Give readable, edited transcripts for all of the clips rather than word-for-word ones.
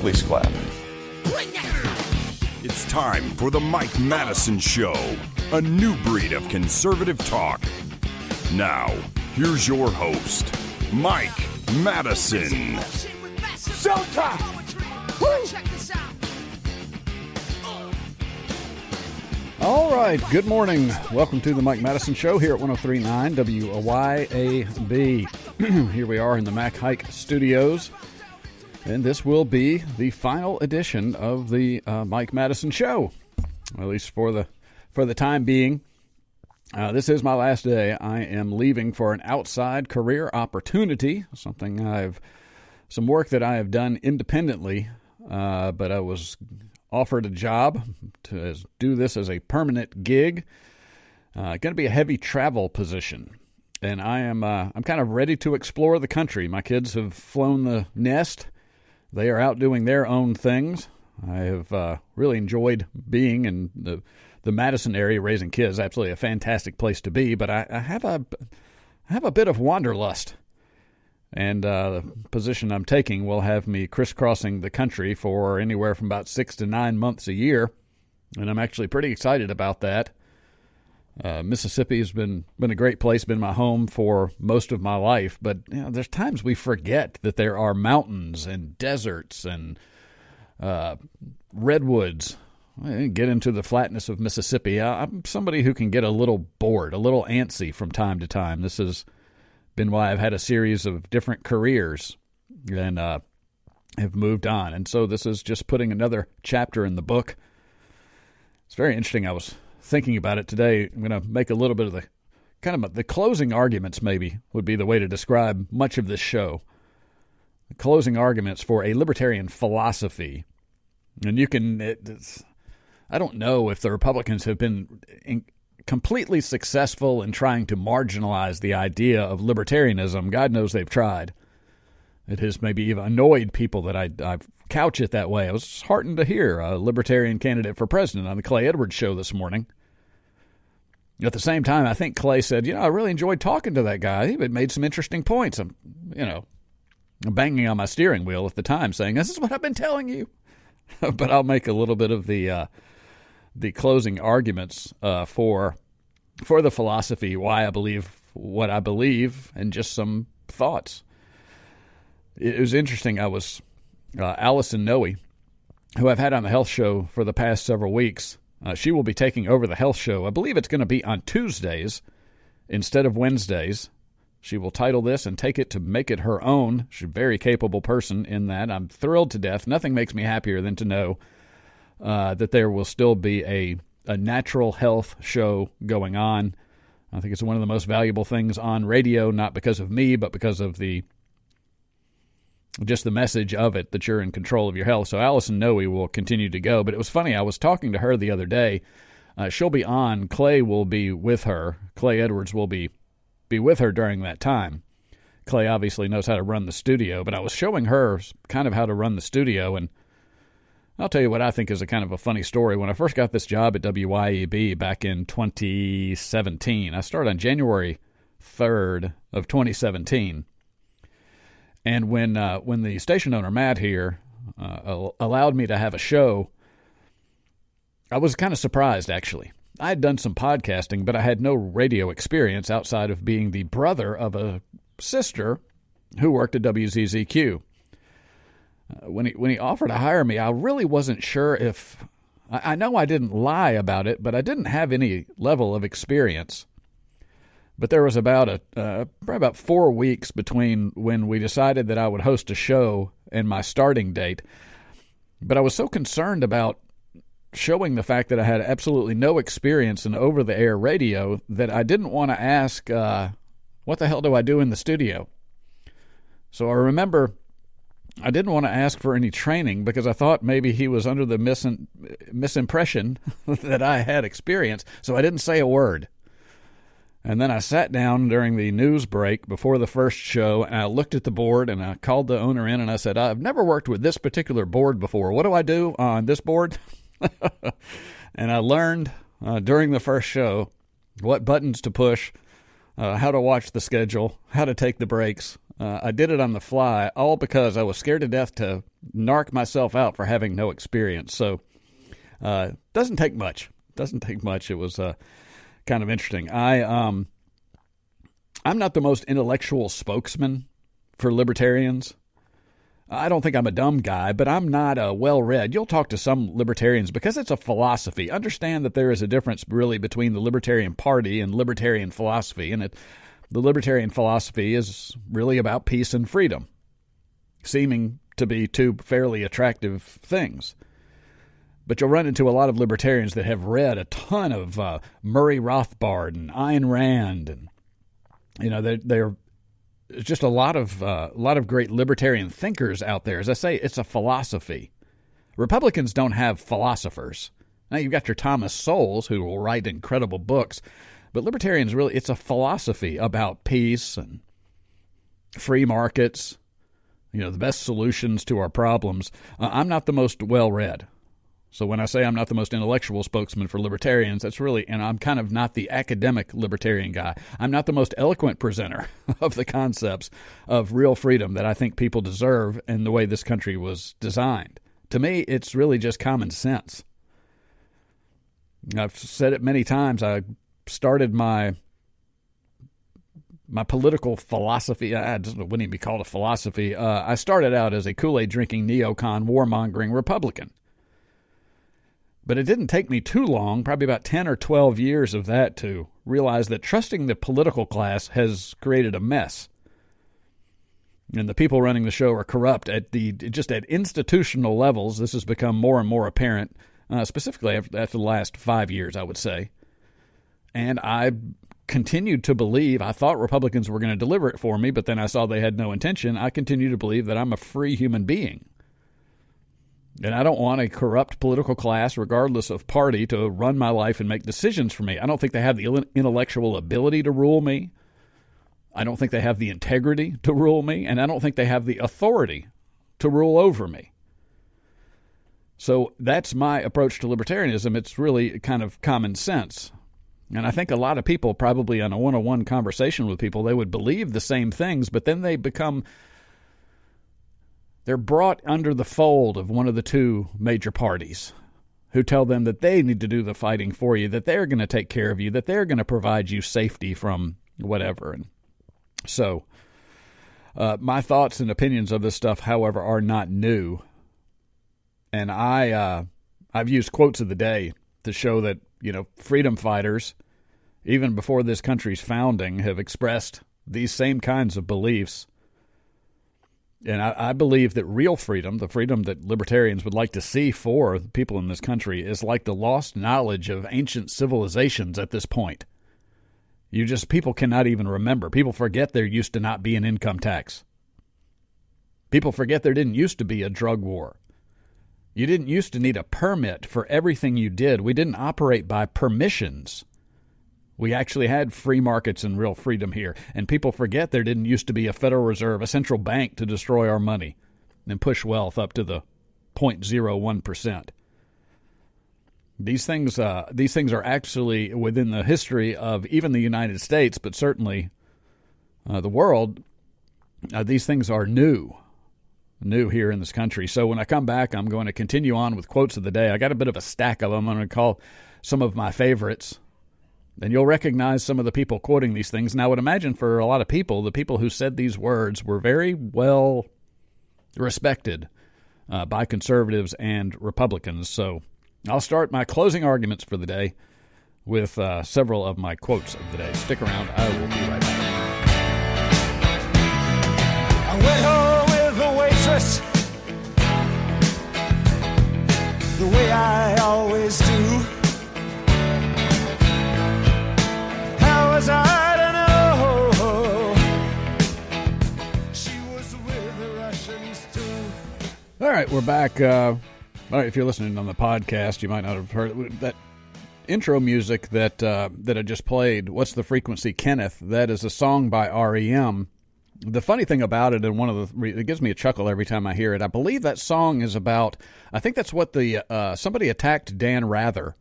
Please clap. It's time for the Mike Madison Show, a new breed of conservative talk. Now, here's your host, Mike Madison. Showtime! Woo! All right, good morning. Welcome to the Mike Madison Show here at 103.9 WYAB. Here we are in the Mack Hike Studios, and this will be the final edition of the Mike Madison Show, at least for the time being. This is my last day. I am leaving for an outside career opportunity, some work that I have done independently, but I was offered a job to do this as a permanent gig. Going to be a heavy travel position, and I'm kind of ready to explore the country. My kids have flown the nest; they are out doing their own things. I have really enjoyed being in the Madison area raising kids. Absolutely a fantastic place to be. But I have a bit of wanderlust, and the position I'm taking will have me crisscrossing the country for anywhere from about 6 to 9 months a year, and I'm actually pretty excited about that. Mississippi has been a great place, been my home for most of my life, but you know, there's times we forget that there are mountains and deserts and redwoods. I didn't get into the flatness of Mississippi. I'm somebody who can get a little bored, a little antsy from time to time. This has been why I've had a series of different careers and have moved on. And so this is just putting another chapter in the book. It's very interesting. I was thinking about it today. I'm going to make a little bit of the closing arguments, maybe would be the way to describe much of this show. The closing arguments for a libertarian philosophy. And I don't know if the Republicans have been completely successful in trying to marginalize the idea of libertarianism. God knows they've tried. It has maybe even annoyed people that I couch it that way. I was heartened to hear a libertarian candidate for president on the Clay Edwards show this morning. At the same time, I think Clay said, I really enjoyed talking to that guy. He made some interesting points. I'm banging on my steering wheel at the time saying, this is what I've been telling you. But I'll make a little bit of the closing arguments for the philosophy, why I believe what I believe, and just some thoughts. It was interesting. I was Allison Noe, who I've had on the health show for the past several weeks. She will be taking over the health show. I believe it's going to be on Tuesdays instead of Wednesdays. She will title this and take it to make it her own. She's a very capable person in that. I'm thrilled to death. Nothing makes me happier than to know that there will still be a natural health show going on. I think it's one of the most valuable things on radio, not because of me, but because of the message of it, that you're in control of your health. So Allison Noe will continue to go. But it was funny. I was talking to her the other day. She'll be on. Clay will be with her. Clay Edwards will be with her during that time. Clay obviously knows how to run the studio, but I was showing her kind of how to run the studio, and I'll tell you what I think is a kind of a funny story. When I first got this job at WYAB back in 2017, I started on January 3rd of 2017. And when the station owner, Matt here, allowed me to have a show, I was kind of surprised, actually. I had done some podcasting, but I had no radio experience outside of being the brother of a sister who worked at WZZQ. When he offered to hire me, I really wasn't sure if... I know I didn't lie about it, but I didn't have any level of experience. But there was probably about 4 weeks between when we decided that I would host a show and my starting date. But I was so concerned about showing the fact that I had absolutely no experience in over-the-air radio that I didn't want to ask, what the hell do I do in the studio? So I remember I didn't want to ask for any training because I thought maybe he was under the misimpression that I had experience, so I didn't say a word. And then I sat down during the news break before the first show, and I looked at the board, and I called the owner in, and I said, I've never worked with this particular board before. What do I do on this board? And I learned during the first show what buttons to push, how to watch the schedule, how to take the breaks. I did it on the fly, all because I was scared to death to narc myself out for having no experience. So it doesn't take much. It doesn't take much. It was kind of interesting. I'm not the most intellectual spokesman for libertarians. I don't think I'm a dumb guy, but I'm not well-read. You'll talk to some libertarians because it's a philosophy. Understand that there is a difference really between the Libertarian Party and libertarian philosophy, and the libertarian philosophy is really about peace and freedom, seeming to be two fairly attractive things. But you'll run into a lot of libertarians that have read a ton of Murray Rothbard and Ayn Rand, and you know they're just a lot of great libertarian thinkers out there. As I say, it's a philosophy. Republicans don't have philosophers. Now you've got your Thomas Sowell, who will write incredible books. But libertarians, really, it's a philosophy about peace and free markets, you know, the best solutions to our problems. I'm not the most well-read. So when I say I'm not the most intellectual spokesman for libertarians, that's really, and I'm kind of not the academic libertarian guy. I'm not the most eloquent presenter of the concepts of real freedom that I think people deserve and the way this country was designed. To me, it's really just common sense. I've said it many times. I started my political philosophy. I just wouldn't even be called a philosophy. I started out as a Kool-Aid drinking, neocon, warmongering Republican. But it didn't take me too long, probably about 10 or 12 years of that, to realize that trusting the political class has created a mess. And the people running the show are corrupt at institutional levels. This has become more and more apparent, specifically after the last 5 years, I would say. And I continued to believe, I thought Republicans were going to deliver it for me, but then I saw they had no intention. I continue to believe that I'm a free human being. And I don't want a corrupt political class, regardless of party, to run my life and make decisions for me. I don't think they have the intellectual ability to rule me. I don't think they have the integrity to rule me. And I don't think they have the authority to rule over me. So that's my approach to libertarianism. It's really kind of common sense. And I think a lot of people, probably on a one-on-one conversation with people, they would believe the same things, but then they become, they're brought under the fold of one of the two major parties who tell them that they need to do the fighting for you, that they're going to take care of you, that they're going to provide you safety from whatever. And so my thoughts and opinions of this stuff, however, are not new. And I've used quotes of the day to show that, you know, freedom fighters, even before this country's founding, have expressed these same kinds of beliefs. And I believe that real freedom, the freedom that libertarians would like to see for the people in this country, is like the lost knowledge of ancient civilizations at this point. People cannot even remember. People forget there used to not be an income tax. People forget there didn't used to be a drug war. You didn't used to need a permit for everything you did. We didn't operate by permissions. We actually had free markets and real freedom here. And people forget there didn't used to be a Federal Reserve, a central bank to destroy our money and push wealth up to the 0.01%. These things are actually within the history of even the United States, but certainly the world. These things are new here in this country. So when I come back, I'm going to continue on with quotes of the day. I got a bit of a stack of them. I'm going to call some of my favorites. And you'll recognize some of the people quoting these things. And I would imagine for a lot of people, the people who said these words were very well respected by conservatives and Republicans. So I'll start my closing arguments for the day with several of my quotes of the day. Stick around. I will be right back. I went home. The way I always do. How was I to know? She was with the Russians too. All right, we're back. All right, if you're listening on the podcast, you might not have heard that intro music that that I just played. What's the Frequency, Kenneth? That is a song by R.E.M. The funny thing about it, and one of the, it gives me a chuckle every time I hear it. I believe that song is about. I think that's what the somebody attacked Dan Rather,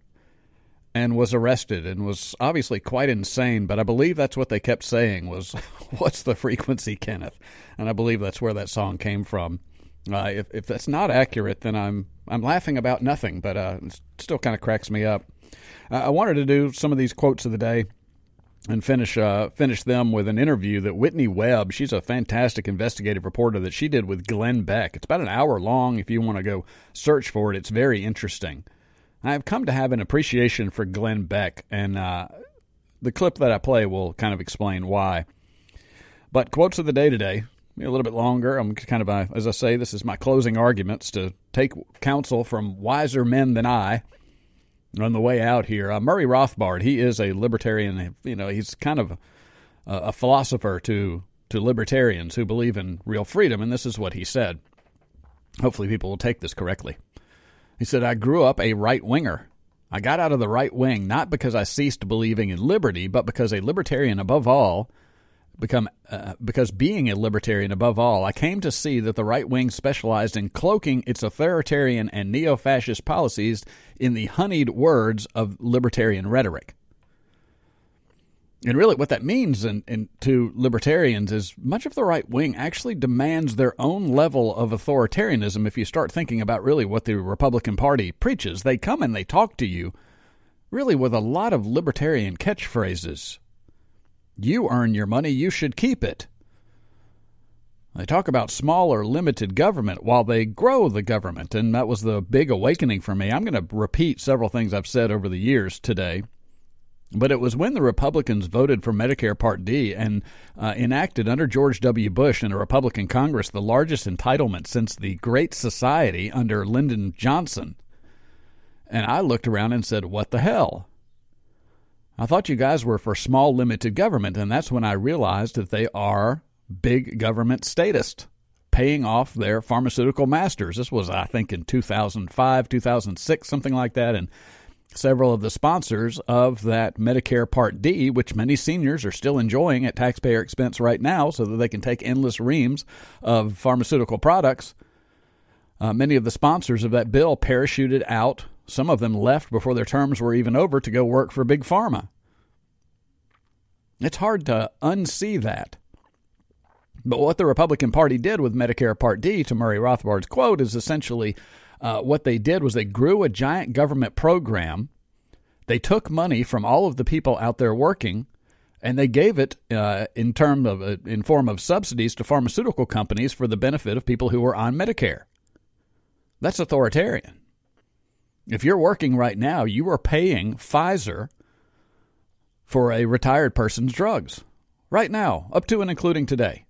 and was arrested, and was obviously quite insane. But I believe that's what they kept saying was, "What's the frequency, Kenneth?" And I believe that's where that song came from. If that's not accurate, then I'm laughing about nothing. But it still kind of cracks me up. I wanted to do some of these quotes of the day and finish them with an interview that Whitney Webb, she's a fantastic investigative reporter, that she did with Glenn Beck. It's about an hour long. If you want to go search for it, it's very interesting. I've come to have an appreciation for Glenn Beck, and the clip that I play will kind of explain why. But quotes of the day today, a little bit longer. I'm kind of, as I say, this is my closing arguments to take counsel from wiser men than I. On the way out here, Murray Rothbard, he is a libertarian. You know, he's kind of a philosopher to libertarians who believe in real freedom, and this is what he said. Hopefully people will take this correctly. He said, I grew up a right-winger. I got out of the right wing not because I ceased believing in liberty, but because a libertarian above all, because being a libertarian above all, I came to see that the right wing specialized in cloaking its authoritarian and neo-fascist policies in the honeyed words of libertarian rhetoric. And really what that means to libertarians is much of the right wing actually demands their own level of authoritarianism. If you start thinking about really what the Republican Party preaches, they come and they talk to you really with a lot of libertarian catchphrases. You earn your money, you should keep it. They talk about small or limited government while they grow the government, and that was the big awakening for me. I'm going to repeat several things I've said over the years today, but it was when the Republicans voted for Medicare Part D and enacted under George W. Bush in a Republican Congress the largest entitlement since the Great Society under Lyndon Johnson. And I looked around and said, what the hell? I thought you guys were for small, limited government, and that's when I realized that they are big government statists paying off their pharmaceutical masters. This was, I think, in 2005, 2006, something like that, and several of the sponsors of that Medicare Part D, which many seniors are still enjoying at taxpayer expense right now so that they can take endless reams of pharmaceutical products. Many of the sponsors of that bill parachuted out. Some of them left before their terms were even over to go work for Big Pharma. It's hard to unsee that. But what the Republican Party did with Medicare Part D, to Murray Rothbard's quote, is essentially what they did was they grew a giant government program. They took money from all of the people out there working, and they gave it in form of subsidies to pharmaceutical companies for the benefit of people who were on Medicare. That's authoritarian. If you're working right now, you are paying Pfizer for a retired person's drugs right now, up to and including today.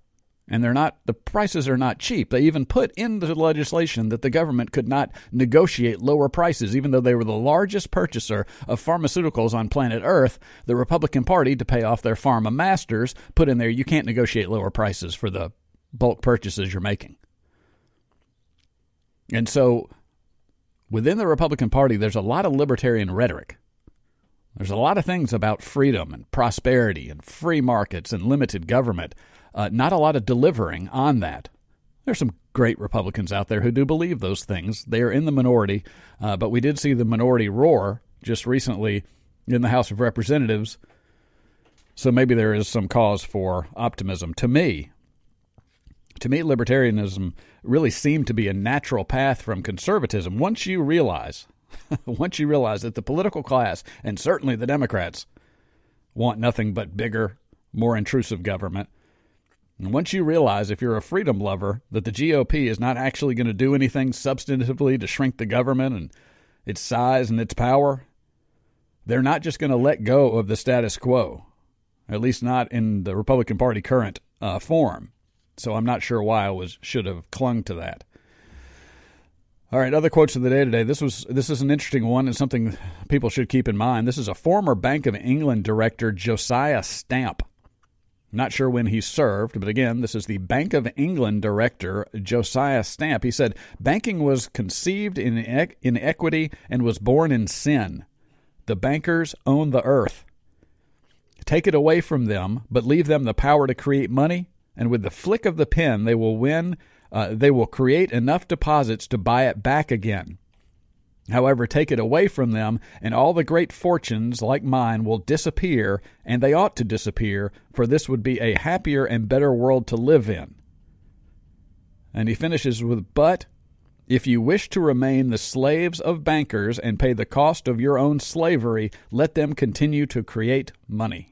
And they're not, the prices are not cheap. They even put in the legislation that the government could not negotiate lower prices, even though they were the largest purchaser of pharmaceuticals on planet Earth. The Republican Party, to pay off their pharma masters, put in there, you can't negotiate lower prices for the bulk purchases you're making. And so within the Republican Party, there's a lot of libertarian rhetoric. There's a lot of things about freedom and prosperity and free markets and limited government. Not a lot of delivering on that. There's some great Republicans out there who do believe those things. They are in the minority, but we did see the minority roar just recently in the House of Representatives. So maybe there is some cause for optimism. To me, libertarianism really seemed to be a natural path from conservatism. Once you realize that the political class, and certainly the Democrats, want nothing but bigger, more intrusive government, and once you realize, if you're a freedom lover, that the GOP is not actually going to do anything substantively to shrink the government and its size and its power, they're not just going to let go of the status quo, at least not in the Republican Party current form. So I'm not sure why I should have clung to that. All right, other quotes of the day today. This is an interesting one and something people should keep in mind. This is a former Bank of England director, Josiah Stamp. Not sure when he served, but again, this is the Bank of England director, Josiah Stamp. He said, banking was conceived in inequity and was born in sin. The bankers own the earth. Take it away from them, but leave them the power to create money, and with the flick of the pen, they will win. They will create enough deposits to buy it back again. However, take it away from them, and all the great fortunes like mine will disappear, and they ought to disappear, for this would be a happier and better world to live in. And he finishes with, but if you wish to remain the slaves of bankers and pay the cost of your own slavery, let them continue to create money.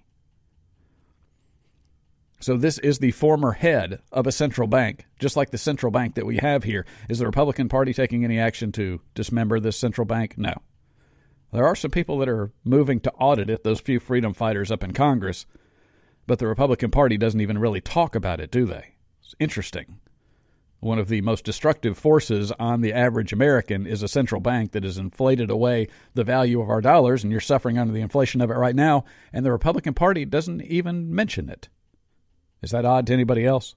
So this is the former head of a central bank, just like the central bank that we have here. Is the Republican Party taking any action to dismember this central bank? No. There are some people that are moving to audit it, those few freedom fighters up in Congress, but the Republican Party doesn't even really talk about it, do they? It's interesting. One of the most destructive forces on the average American is a central bank that has inflated away the value of our dollars, and you're suffering under the inflation of it right now, and the Republican Party doesn't even mention it. Is that odd to anybody else?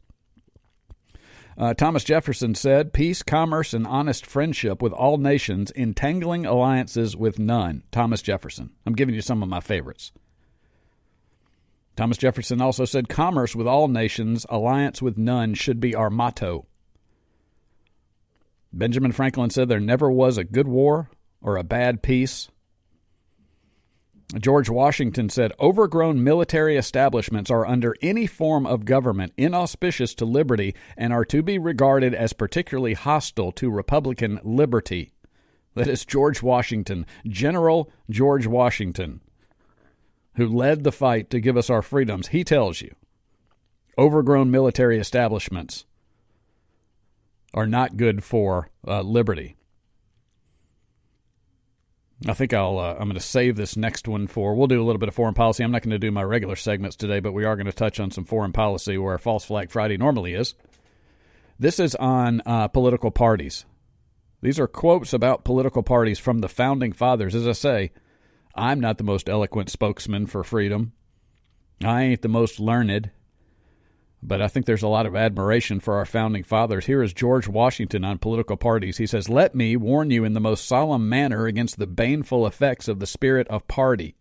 Thomas Jefferson said, peace, commerce, and honest friendship with all nations, entangling alliances with none. Thomas Jefferson. I'm giving you some of my favorites. Thomas Jefferson also said, commerce with all nations, alliance with none should be our motto. Benjamin Franklin said there never was a good war or a bad peace. George Washington said overgrown military establishments are under any form of government inauspicious to liberty and are to be regarded as particularly hostile to Republican liberty. That is George Washington, General George Washington, who led the fight to give us our freedoms. He tells you overgrown military establishments are not good for liberty. I think I'm going to save this next one for, we'll do a little bit of foreign policy. I'm not going to do my regular segments today, but we are going to touch on some foreign policy where False Flag Friday normally is. This is on political parties. These are quotes about political parties from the founding fathers. As I say, I'm not the most eloquent spokesman for freedom. I ain't the most learned. But I think there's a lot of admiration for our founding fathers. Here is George Washington on political parties. He says, let me warn you in the most solemn manner against the baneful effects of the spirit of party.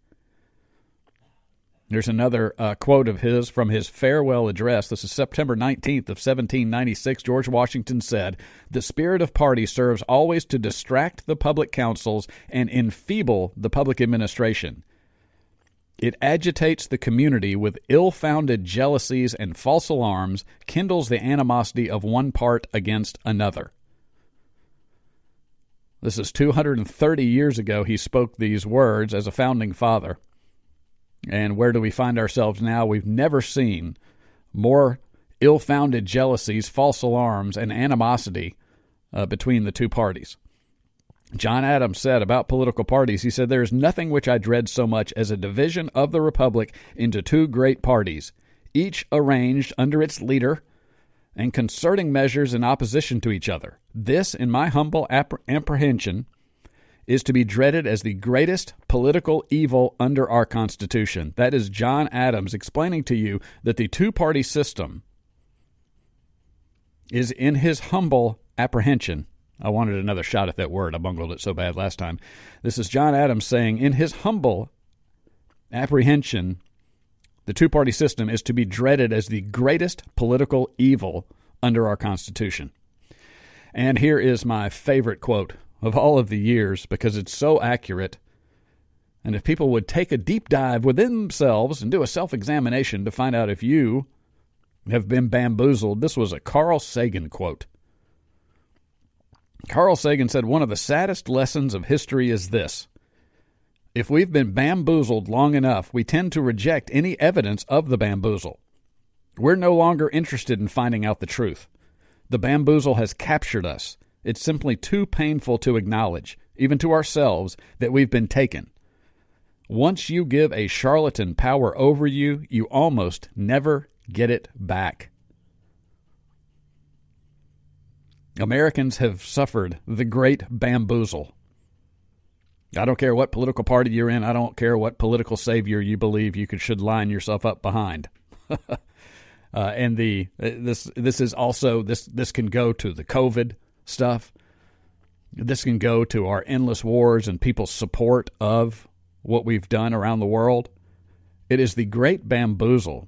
There's another quote of his from his farewell address. This is September 19th of 1796. George Washington said, the spirit of party serves always to distract the public councils and enfeeble the public administration. It agitates the community with ill-founded jealousies and false alarms, kindles the animosity of one part against another. This is 230 years ago he spoke these words as a founding father. And where do we find ourselves now? We've never seen more ill-founded jealousies, false alarms, and animosity between the two parties. John Adams said about political parties, he said, there is nothing which I dread so much as a division of the republic into two great parties, each arranged under its leader and concerting measures in opposition to each other. This, in my humble apprehension, is to be dreaded as the greatest political evil under our Constitution. That is John Adams explaining to you that the two-party system is, in his humble apprehension, I wanted another shot at that word. I bungled it so bad last time. This is John Adams saying, in his humble apprehension, the two-party system is to be dreaded as the greatest political evil under our Constitution. And here is my favorite quote of all of the years because it's so accurate. And if people would take a deep dive within themselves and do a self-examination to find out if you have been bamboozled, this was a Carl Sagan quote. Carl Sagan said, one of the saddest lessons of history is this. If we've been bamboozled long enough, we tend to reject any evidence of the bamboozle. We're no longer interested in finding out the truth. The bamboozle has captured us. It's simply too painful to acknowledge, even to ourselves, that we've been taken. Once you give a charlatan power over you, you almost never get it back. Americans have suffered the great bamboozle. I don't care what political party you're in. I don't care what political savior you believe you should line yourself up behind. And the this is also this can go to the COVID stuff. This can go to our endless wars and people's support of what we've done around the world. It is the great bamboozle.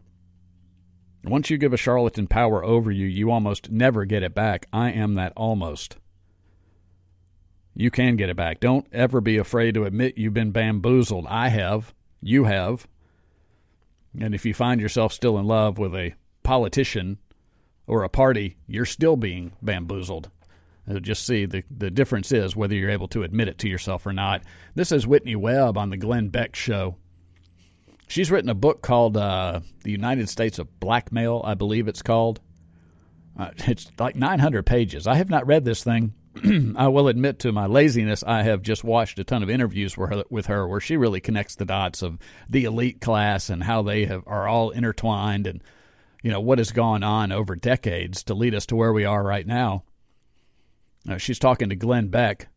Once you give a charlatan power over you, you almost never get it back. I am that almost. You can get it back. Don't ever be afraid to admit you've been bamboozled. I have. You have. And if you find yourself still in love with a politician or a party, you're still being bamboozled. You'll just see the difference is whether you're able to admit it to yourself or not. This is Whitney Webb on the Glenn Beck Show. She's written a book called The United States of Blackmail, I believe it's called. It's like 900 pages. I have not read this thing. I will admit to my laziness, I have just watched a ton of interviews with her where she really connects the dots of the elite class and how they are all intertwined and, you know, what has gone on over decades to lead us to where we are right now. She's talking to Glenn Beck,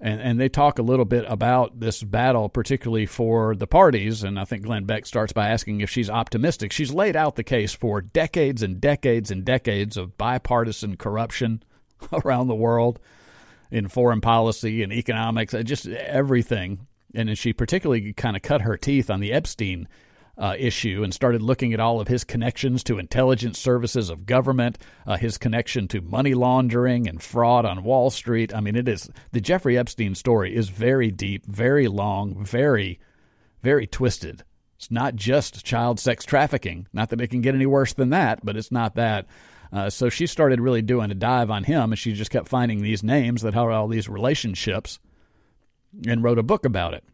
and they talk a little bit about this battle, particularly for the parties, and I think Glenn Beck starts by asking if she's optimistic. She's laid out the case for decades and decades and decades of bipartisan corruption around the world in foreign policy and economics, just everything. And then she particularly kind of cut her teeth on the Epstein issue and started looking at all of his connections to intelligence services of government, his connection to money laundering and fraud on Wall Street. I mean, it is the Jeffrey Epstein story is very deep, very long, very, very twisted. It's not just child sex trafficking. Not that it can get any worse than that, but it's not that. So she started really doing a dive on him, and she just kept finding these names that had all these relationships and wrote a book about it.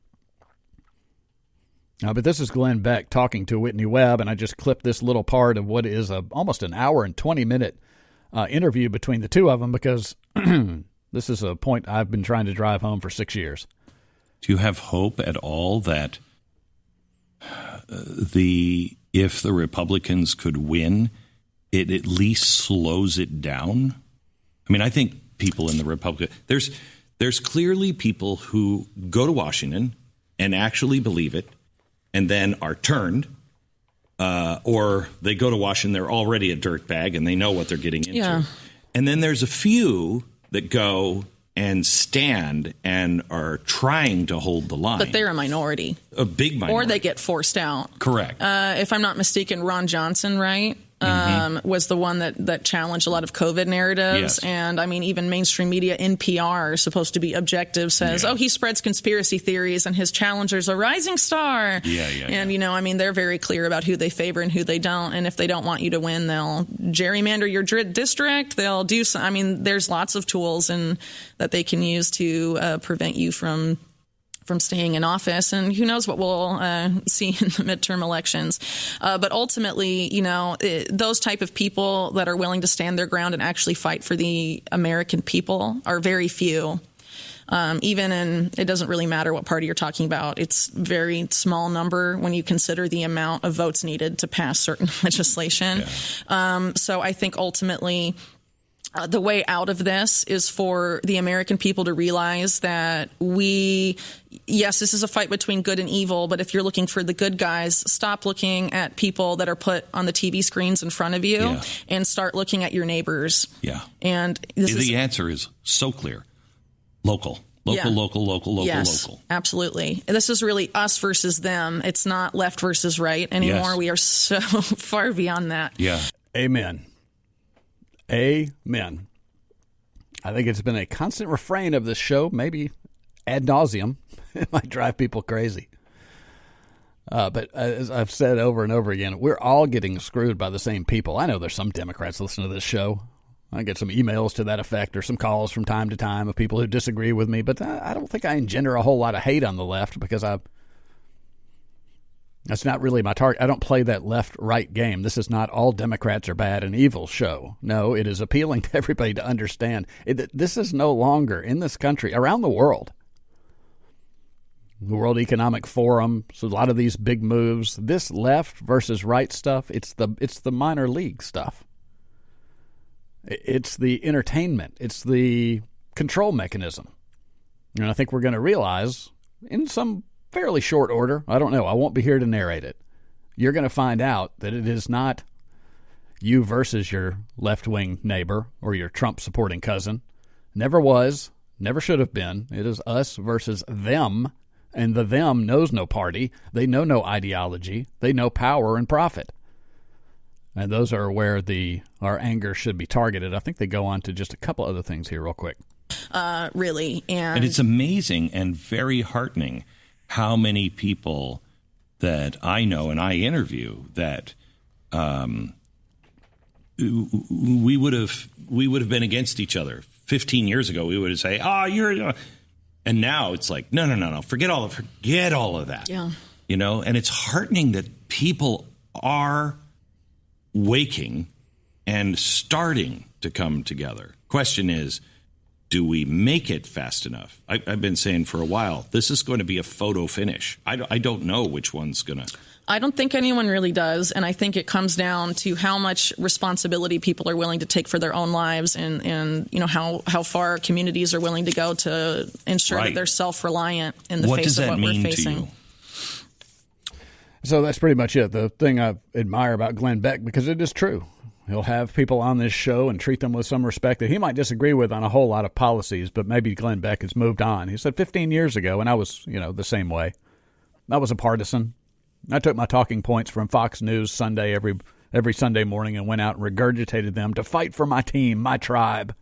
But this is Glenn Beck talking to Whitney Webb, and I just clipped this little part of what is almost an hour and 20-minute interview between the two of them because this is a point I've been trying to drive home for 6 years. Do you have hope at all that if the Republicans could win, it at least slows it down? I mean, I think people in the Republican – there's clearly people who go to Washington and actually believe it, and then are turned, or they go to Washington, they're already a dirtbag, and they know what they're getting into. Yeah. And then there's a few that go and stand and are trying to hold the line. But they're a minority. A big minority. Or they get forced out. Correct. If I'm not mistaken, Ron Johnson, right? Was the one that challenged a lot of COVID narratives. Yes. And I mean, even mainstream media, NPR, supposed to be objective, says, yeah. Oh, he spreads conspiracy theories and his challenger's a rising star. Yeah. You know, I mean, they're very clear about who they favor and who they don't. And if they don't want you to win, they'll gerrymander your district. They'll do some. I mean, there's lots of tools and that they can use to prevent you from staying in office. And who knows what we'll see in the midterm elections. But ultimately, you know, those type of people that are willing to stand their ground and actually fight for the American people are very few. Even in, it doesn't really matter what party you're talking about. It's very small number when you consider the amount of votes needed to pass certain legislation. Yeah. So I think ultimately, the way out of this is for the American people to realize that yes, this is a fight between good and evil, but if you're looking for the good guys, stop looking at people that are put on the TV screens in front of you and start looking at your neighbors. Yeah. And the answer is so clear. Local. Absolutely. And this is really us versus them. It's not left versus right anymore. Yes. We are so far beyond that. Yeah. Amen. I think it's been a constant refrain of this show, maybe ad nauseum. It might drive people crazy. But as I've said over and over again, we're all getting screwed by the same people. I know there's some Democrats listening to this show. I get some emails to that effect or some calls from time to time of people who disagree with me. But I don't think I engender a whole lot of hate on the left because that's not really my target. I don't play that left-right game. This is not all Democrats are bad and evil show. No, it is appealing to everybody to understand. This is no longer in this country, around the world. The World Economic Forum, so a lot of these big moves. This left versus right stuff, it's the minor league stuff. It's the entertainment. It's the control mechanism. And I think we're going to realize in some fairly short order. I don't know. I won't be here to narrate it. You're going to find out that it is not you versus your left-wing neighbor or your Trump-supporting cousin. Never was, never should have been. It is us versus them, and the them knows no party. They know no ideology. They know power and profit. And those are where our anger should be targeted. I think they go on to just a couple other things here real quick. Really. And it's amazing and very heartening how many people that I know and I interview that we would have been against each other 15 years ago. We would have said, oh, you're. And now it's like, no. Forget all of that. Yeah. You know, and it's heartening that people are waking and starting to come together. Question is, do we make it fast enough? I've been saying for a while, this is going to be a photo finish. I don't know which one's going to. I don't think anyone really does. And I think it comes down to how much responsibility people are willing to take for their own lives and you know, how far communities are willing to go to ensure that they're self-reliant in the face of what we're facing. What does that mean to you? So that's pretty much it. The thing I admire about Glenn Beck, because it is true. He'll have people on this show and treat them with some respect that he might disagree with on a whole lot of policies, but maybe Glenn Beck has moved on. He said 15 years ago, and I was, you know, the same way. I was a partisan. I took my talking points from Fox News Sunday every Sunday morning and went out and regurgitated them to fight for my team, my tribe.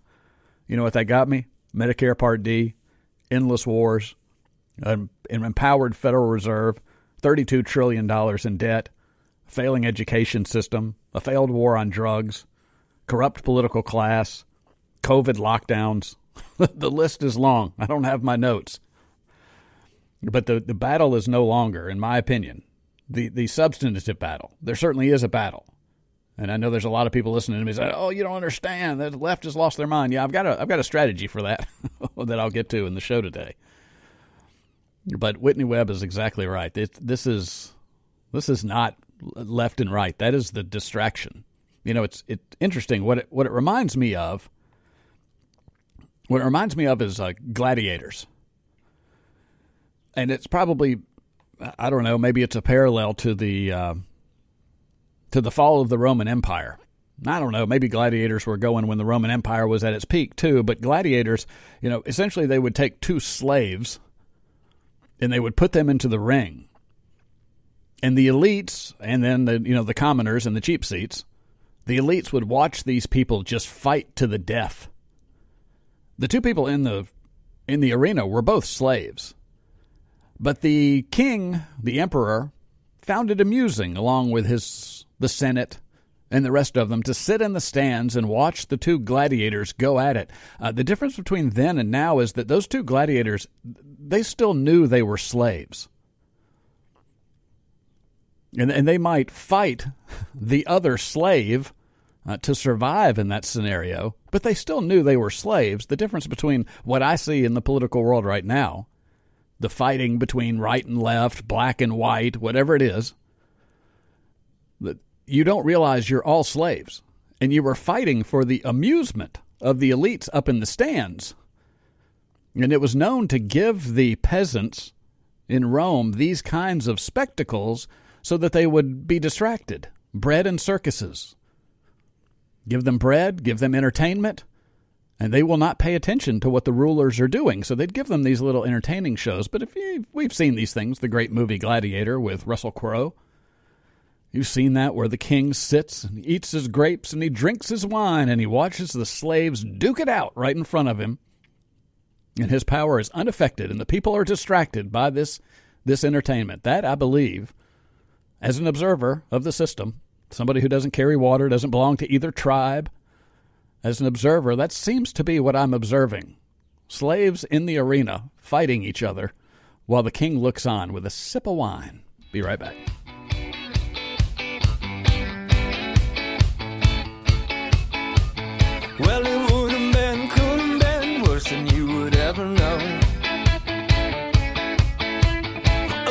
You know what that got me? Medicare Part D, endless wars, an empowered Federal Reserve, $32 trillion in debt, failing education system, a failed war on drugs, corrupt political class, COVID lockdowns. The list is long. I don't have my notes. But the battle is no longer, in my opinion, the substantive battle. There certainly is a battle. And I know there's a lot of people listening to me say, oh, you don't understand. The left has lost their mind. Yeah, I've got a strategy for that that I'll get to in the show today. But Whitney Webb is exactly right. This is not left and right. That is the distraction. You know, it's interesting. What it reminds me of. What it reminds me of is gladiators. And it's probably, I don't know, maybe it's a parallel to the fall of the Roman Empire. I don't know, maybe gladiators were going when the Roman Empire was at its peak too. But gladiators, you know, essentially they would take two slaves. And they would put them into the ring. And the elites, and then the commoners and the cheap seats, the elites would watch these people just fight to the death. The two people in the arena were both slaves. But the king, the emperor, found it amusing, along with the Senate and the rest of them, to sit in the stands and watch the two gladiators go at it. The difference between then and now is that those two gladiators, they still knew they were slaves. And they might fight the other slave to survive in that scenario, but they still knew they were slaves. The difference between what I see in the political world right now, the fighting between right and left, black and white, whatever it is, that you don't realize you're all slaves, and you were fighting for the amusement of the elites up in the stands. And it was known to give the peasants in Rome these kinds of spectacles so that they would be distracted. Bread and circuses. Give them bread, give them entertainment, and they will not pay attention to what the rulers are doing. So they'd give them these little entertaining shows. But we've seen these things, the great movie Gladiator with Russell Crowe. You've seen that where the king sits and eats his grapes and he drinks his wine and he watches the slaves duke it out right in front of him. And his power is unaffected, and the people are distracted by this entertainment. That, I believe, as an observer of the system, somebody who doesn't carry water, doesn't belong to either tribe, as an observer, that seems to be what I'm observing. Slaves in the arena fighting each other while the king looks on with a sip of wine. Be right back. Well, it would have been, could have been worse than you would ever know.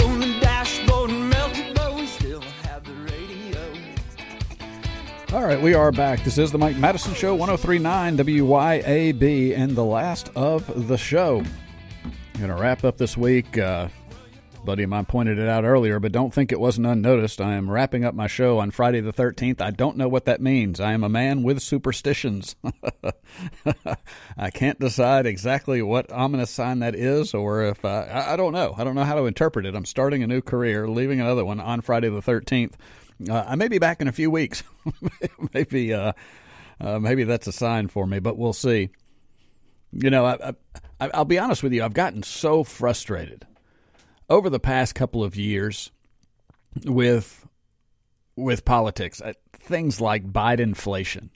On the dashboard, melted but we still have the radio. All right, we are back. This is the Mike Madison Show, 103.9 WYAB, and the last of the show. I'm going to wrap up this week. buddy of mine pointed it out earlier, but don't think it wasn't unnoticed. I am wrapping up my show on Friday the 13th. I don't know what that means. I am a man with superstitions. I can't decide exactly what ominous sign that is, or if I don't know. I don't know how to interpret it. I'm starting a new career, leaving another one on Friday the 13th. I may be back in a few weeks. Maybe that's a sign for me, but we'll see. You know, I'll be honest with you. I've gotten so frustrated over the past couple of years with politics, things like Bidenflation.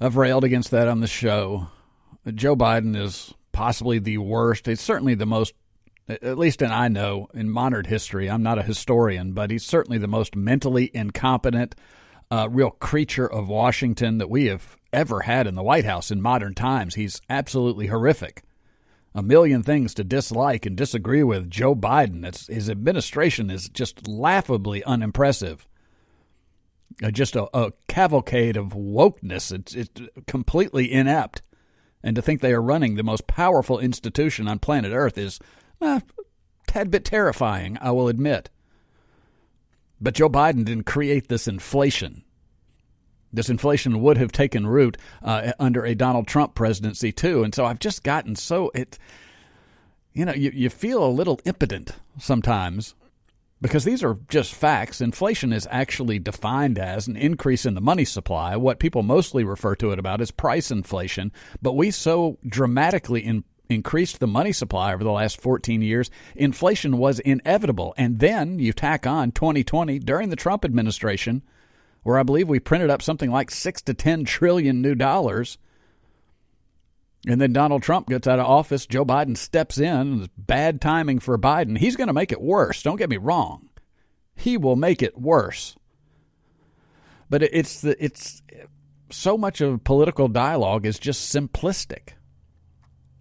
I've railed against that on the show. Joe Biden is possibly the worst. It's certainly the most, at least and I know, in modern history. I'm not a historian, but he's certainly the most mentally incompetent real creature of Washington that we have ever had in the White House in modern times. He's absolutely horrific. A million things to dislike and disagree with Joe Biden. His administration is just laughably unimpressive. Just a cavalcade of wokeness. It's completely inept. And to think they are running the most powerful institution on planet Earth is a tad bit terrifying, I will admit. But Joe Biden didn't create this inflation. This inflation would have taken root under a Donald Trump presidency, too. And so I've just gotten you feel a little impotent sometimes because these are just facts. Inflation is actually defined as an increase in the money supply. What people mostly refer to it about is price inflation. But we so dramatically increased the money supply over the last 14 years, inflation was inevitable. And then you tack on 2020 during the Trump administration, where I believe we printed up something like $6 to $10 trillion new dollars. And then Donald Trump gets out of office. Joe Biden steps in. Bad timing for Biden. He's going to make it worse. Don't get me wrong. He will make it worse. But it's so much of political dialogue is just simplistic.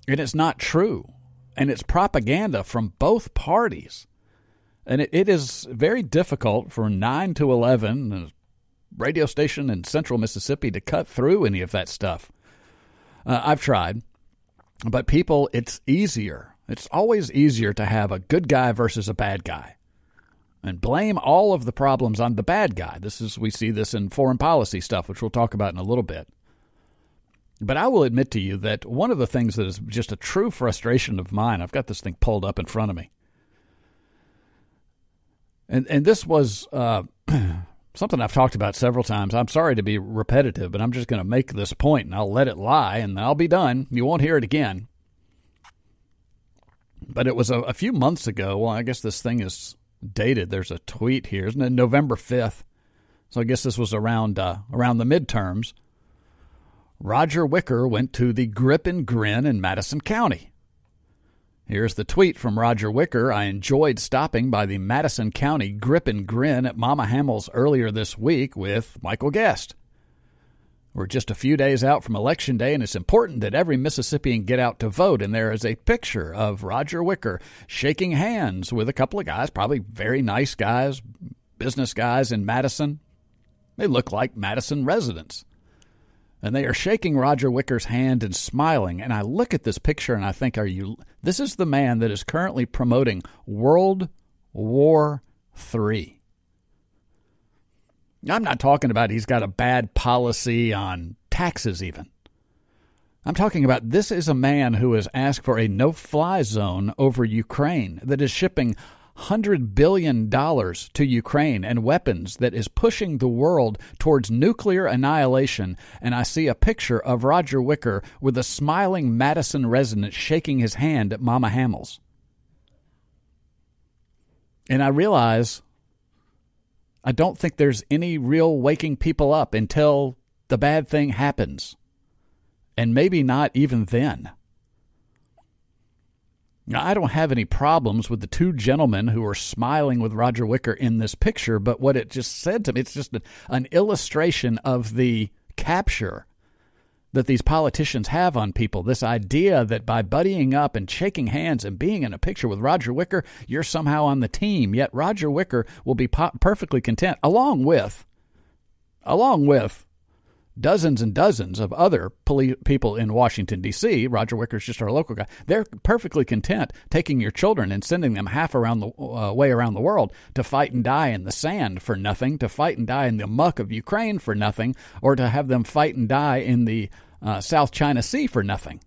And it's not true. And it's propaganda from both parties. And it is very difficult for 9 to 11, radio station in central Mississippi, to cut through any of that stuff. I've tried, but people, it's easier. It's always easier to have a good guy versus a bad guy and blame all of the problems on the bad guy. We see this in foreign policy stuff, which we'll talk about in a little bit. But I will admit to you that one of the things that is just a true frustration of mine, I've got this thing pulled up in front of me. And this was something I've talked about several times. I'm sorry to be repetitive, but I'm just going to make this point, and I'll let it lie, and I'll be done. You won't hear it again. But it was a few months ago. Well, I guess this thing is dated. There's a tweet here, isn't it? November 5th. So I guess this was around the midterms. Roger Wicker went to the Grip and Grin in Madison County. Here's the tweet from Roger Wicker. I enjoyed stopping by the Madison County Grip and Grin at Mama Hamel's earlier this week with Michael Guest. We're just a few days out from Election Day, and it's important that every Mississippian get out to vote. And there is a picture of Roger Wicker shaking hands with a couple of guys, probably very nice guys, business guys in Madison. They look like Madison residents. And they are shaking Roger Wicker's hand and smiling. And I look at this picture and I think, this is the man that is currently promoting World War III. I'm not talking about he's got a bad policy on taxes even. I'm talking about this is a man who has asked for a no-fly zone over Ukraine that is shipping $100 billion to Ukraine and weapons that is pushing the world towards nuclear annihilation. And I see a picture of Roger Wicker with a smiling Madison resident shaking his hand at Mama Hamel's. And I realize I don't think there's any real waking people up until the bad thing happens. And maybe not even then. Now, I don't have any problems with the two gentlemen who are smiling with Roger Wicker in this picture, but what it just said to me, it's just an illustration of the capture that these politicians have on people. This idea that by buddying up and shaking hands and being in a picture with Roger Wicker, you're somehow on the team. Yet Roger Wicker will be perfectly content, along with dozens and dozens of other people in Washington, D.C. Roger Wicker's just our local guy. They're perfectly content taking your children and sending them half around the way around the world to fight and die in the sand for nothing, to fight and die in the muck of Ukraine for nothing, or to have them fight and die in the South China Sea for nothing.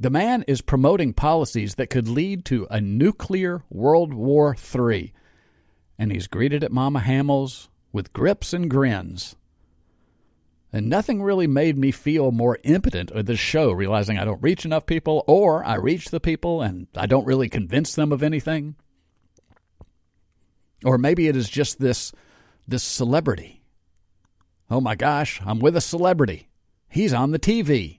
The man is promoting policies that could lead to a nuclear World War III, and he's greeted at Mama Hamel's with grips and grins. And nothing really made me feel more impotent at this show, realizing I don't reach enough people, or I reach the people and I don't really convince them of anything. Or maybe it is just this celebrity. Oh my gosh, I'm with a celebrity. He's on the TV.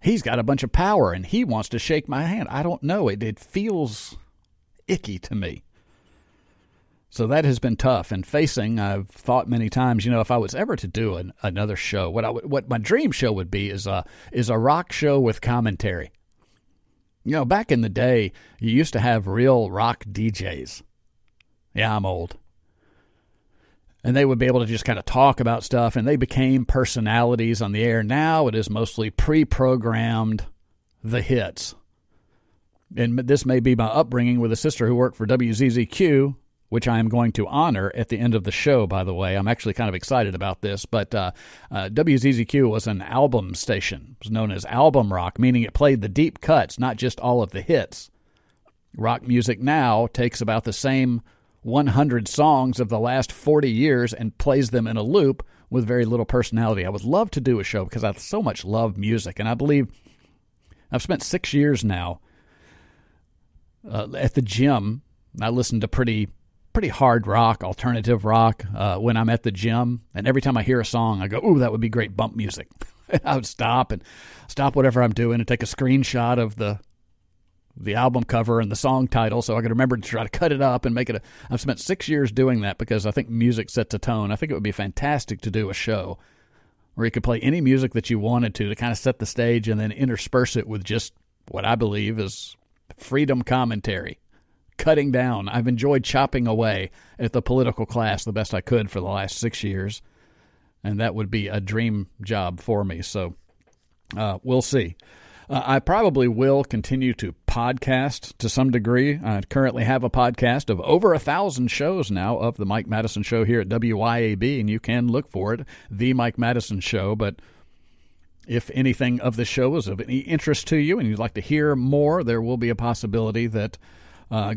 He's got a bunch of power and he wants to shake my hand. I don't know. It feels icky to me. So that has been tough. And facing, I've thought many times, you know, if I was ever to do another show, what my dream show would be is a rock show with commentary. You know, back in the day, you used to have real rock DJs. Yeah, I'm old. And they would be able to just kind of talk about stuff, and they became personalities on the air. Now it is mostly pre-programmed the hits. And this may be my upbringing with a sister who worked for WZZQ, which I am going to honor at the end of the show, by the way. I'm actually kind of excited about this, but WZZQ was an album station. It was known as album rock, meaning it played the deep cuts, not just all of the hits. Rock music now takes about the same 100 songs of the last 40 years and plays them in a loop with very little personality. I would love to do a show because I so much love music, and I believe I've spent 6 years now at the gym. I listen to pretty hard rock, alternative rock when I'm at the gym. And every time I hear a song, I go, ooh, that would be great bump music. I would stop whatever I'm doing and take a screenshot of the album cover and the song title so I could remember to try to cut it up and make it I've spent 6 years doing that because I think music sets a tone. I think it would be fantastic to do a show where you could play any music that you wanted to kind of set the stage and then intersperse it with just what I believe is freedom commentary. Cutting down. I've enjoyed chopping away at the political class the best I could for the last 6 years, and that would be a dream job for me. So we'll see. I probably will continue to podcast to some degree. I currently have a podcast of over 1,000 shows now of the Mike Madison Show here at WYAB, and you can look for it, The Mike Madison Show. But if anything of the show is of any interest to you and you'd like to hear more, there will be a possibility that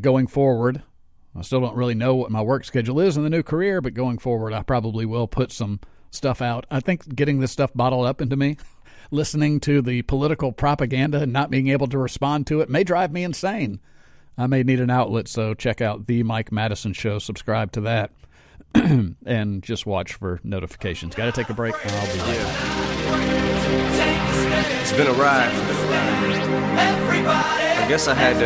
going forward, I still don't really know what my work schedule is in the new career, but going forward, I probably will put some stuff out. I think getting this stuff bottled up into me, listening to the political propaganda and not being able to respond to it may drive me insane. I may need an outlet, so check out The Mike Madison Show. Subscribe to that and just watch for notifications. Got to take a break, and I'll be back. It's been a ride. Everybody. I guess I had to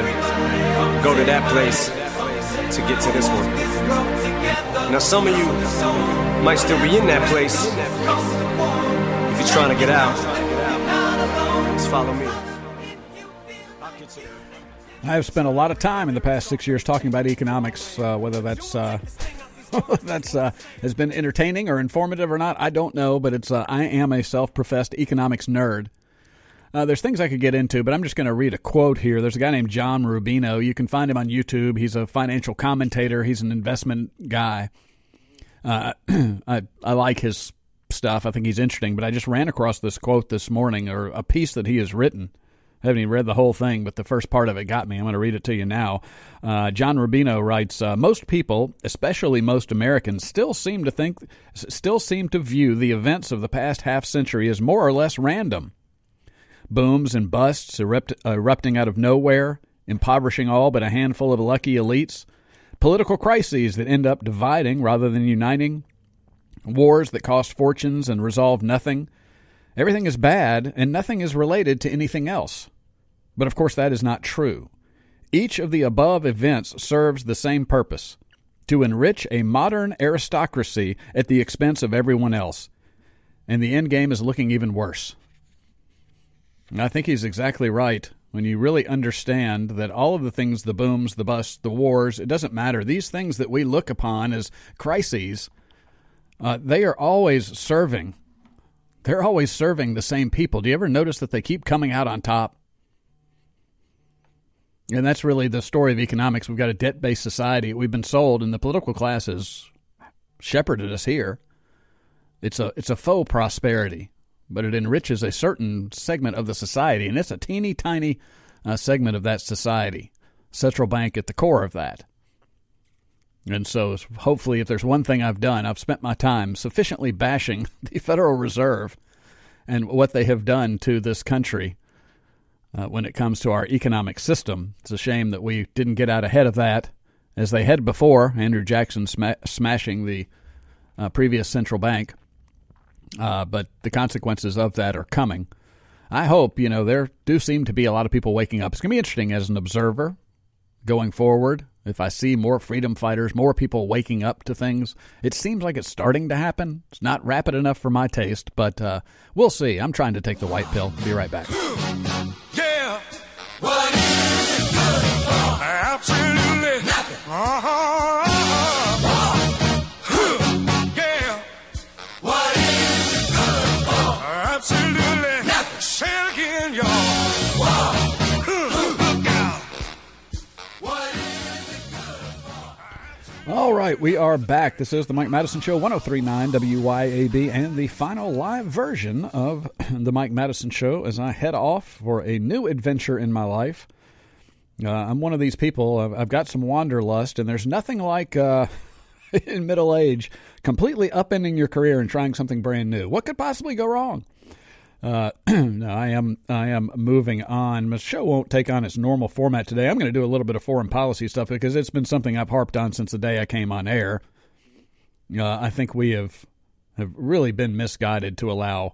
go to that place to get to this one. Now some of you might still be in that place. If you're trying to get out, just follow me. I have spent a lot of time in the past 6 years talking about economics, whether that's has been entertaining or informative or not, I don't know, but it's I am a self-professed economics nerd. There's things I could get into, but I'm just going to read a quote here. There's a guy named John Rubino. You can find him on YouTube. He's a financial commentator. He's an investment guy. I like his stuff. I think he's interesting, but I just ran across this quote this morning, or a piece that he has written. I haven't even read the whole thing, but the first part of it got me. I'm going to read it to you now. John Rubino writes, most people, especially most Americans, still seem to view the events of the past half century as more or less random. Booms and busts erupting out of nowhere, impoverishing all but a handful of lucky elites, political crises that end up dividing rather than uniting, wars that cost fortunes and resolve nothing. Everything is bad, and nothing is related to anything else. But of course that is not true. Each of the above events serves the same purpose, to enrich a modern aristocracy at the expense of everyone else. And the end game is looking even worse. I think he's exactly right when you really understand that all of the things, the booms, the busts, the wars, it doesn't matter. These things that we look upon as crises They are always serving. They're always serving the same people. Do you ever notice that they keep coming out on top? And that's really the story of economics. We've got a debt-based society. We've been sold, and the political class has shepherded us here. It's a faux prosperity, but it enriches a certain segment of the society, and it's a teeny tiny segment of that society. Central bank at the core of that. And so hopefully if there's one thing I've done, I've spent my time sufficiently bashing the Federal Reserve and what they have done to this country when it comes to our economic system. It's a shame that we didn't get out ahead of that as they had before, Andrew Jackson smashing the previous central bank. But the consequences of that are coming. I hope, there do seem to be a lot of people waking up. It's going to be interesting as an observer going forward. If I see more freedom fighters, more people waking up to things, it seems like it's starting to happen. It's not rapid enough for my taste, but we'll see. I'm trying to take the white pill. Be right back. Yeah. What is it good for? Absolutely nothing. Uh-huh. All right, we are back. This is the Mike Madison Show, 103.9 WYAB, and the final live version of the Mike Madison Show as I head off for a new adventure in my life. I'm one of these people. I've got some wanderlust, and there's nothing like in middle age completely upending your career and trying something brand new. What could possibly go wrong? No, I am moving on. My show won't take on its normal format today. I'm going to do a little bit of foreign policy stuff because it's been something I've harped on since the day I came on air. I think we have really been misguided to allow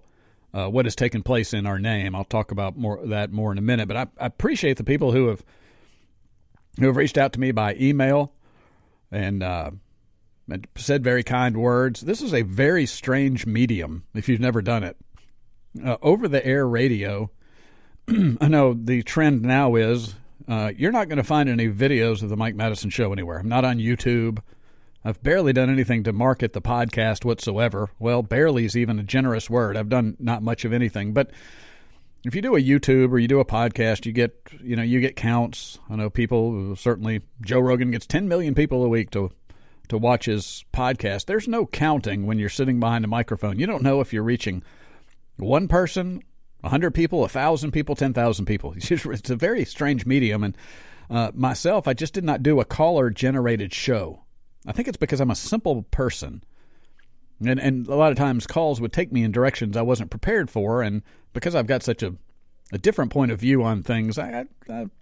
what has taken place in our name. I'll talk about more in a minute. But I appreciate the people who have reached out to me by email and said very kind words. This is a very strange medium if you've never done it. Over-the-air radio, I know the trend now is you're not going to find any videos of the Mike Madison Show anywhere. I'm not on YouTube. I've barely done anything to market the podcast whatsoever. Well, barely is even a generous word. I've done not much of anything. But if you do a YouTube or you do a podcast, you get counts. I know people, certainly Joe Rogan gets 10 million people a week to watch his podcast. There's no counting when you're sitting behind a microphone. You don't know if you're reaching one person, 100 people, 1,000 people, 10,000 people. It's a very strange medium. And myself, I just did not do a caller-generated show. I think it's because I'm a simple person. And a lot of times calls would take me in directions I wasn't prepared for. And because I've got such a different point of view on things, I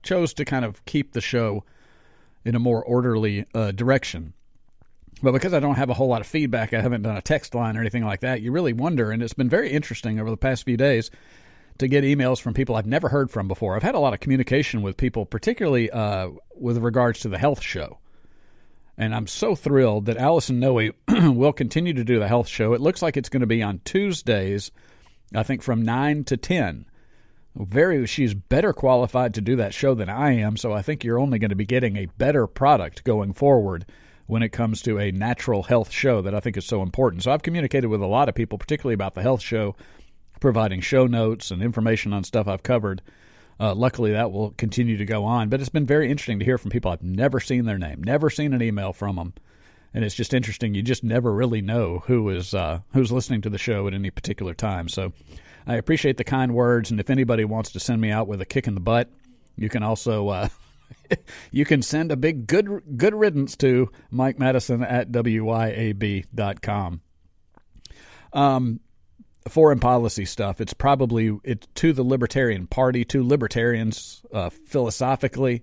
chose to kind of keep the show in a more orderly direction. But because I don't have a whole lot of feedback, I haven't done a text line or anything like that, you really wonder, and it's been very interesting over the past few days to get emails from people I've never heard from before. I've had a lot of communication with people, particularly with regards to the health show. And I'm so thrilled that Allison Noe will continue to do the health show. It looks like it's going to be on Tuesdays, I think from 9 to 10. She's better qualified to do that show than I am, so I think you're only going to be getting a better product going forward when it comes to a natural health show that I think is so important. So I've communicated with a lot of people, particularly about the health show, providing show notes and information on stuff I've covered. Luckily, that will continue to go on. But it's been very interesting to hear from people. I've never seen their name, never seen an email from them. And it's just interesting. You just never really know who's listening to the show at any particular time. So I appreciate the kind words. And if anybody wants to send me out with a kick in the butt, you can also... you can send a big good riddance to Mike Madison at WYAB.com. Foreign policy stuff. It's to the Libertarian Party, to libertarians philosophically.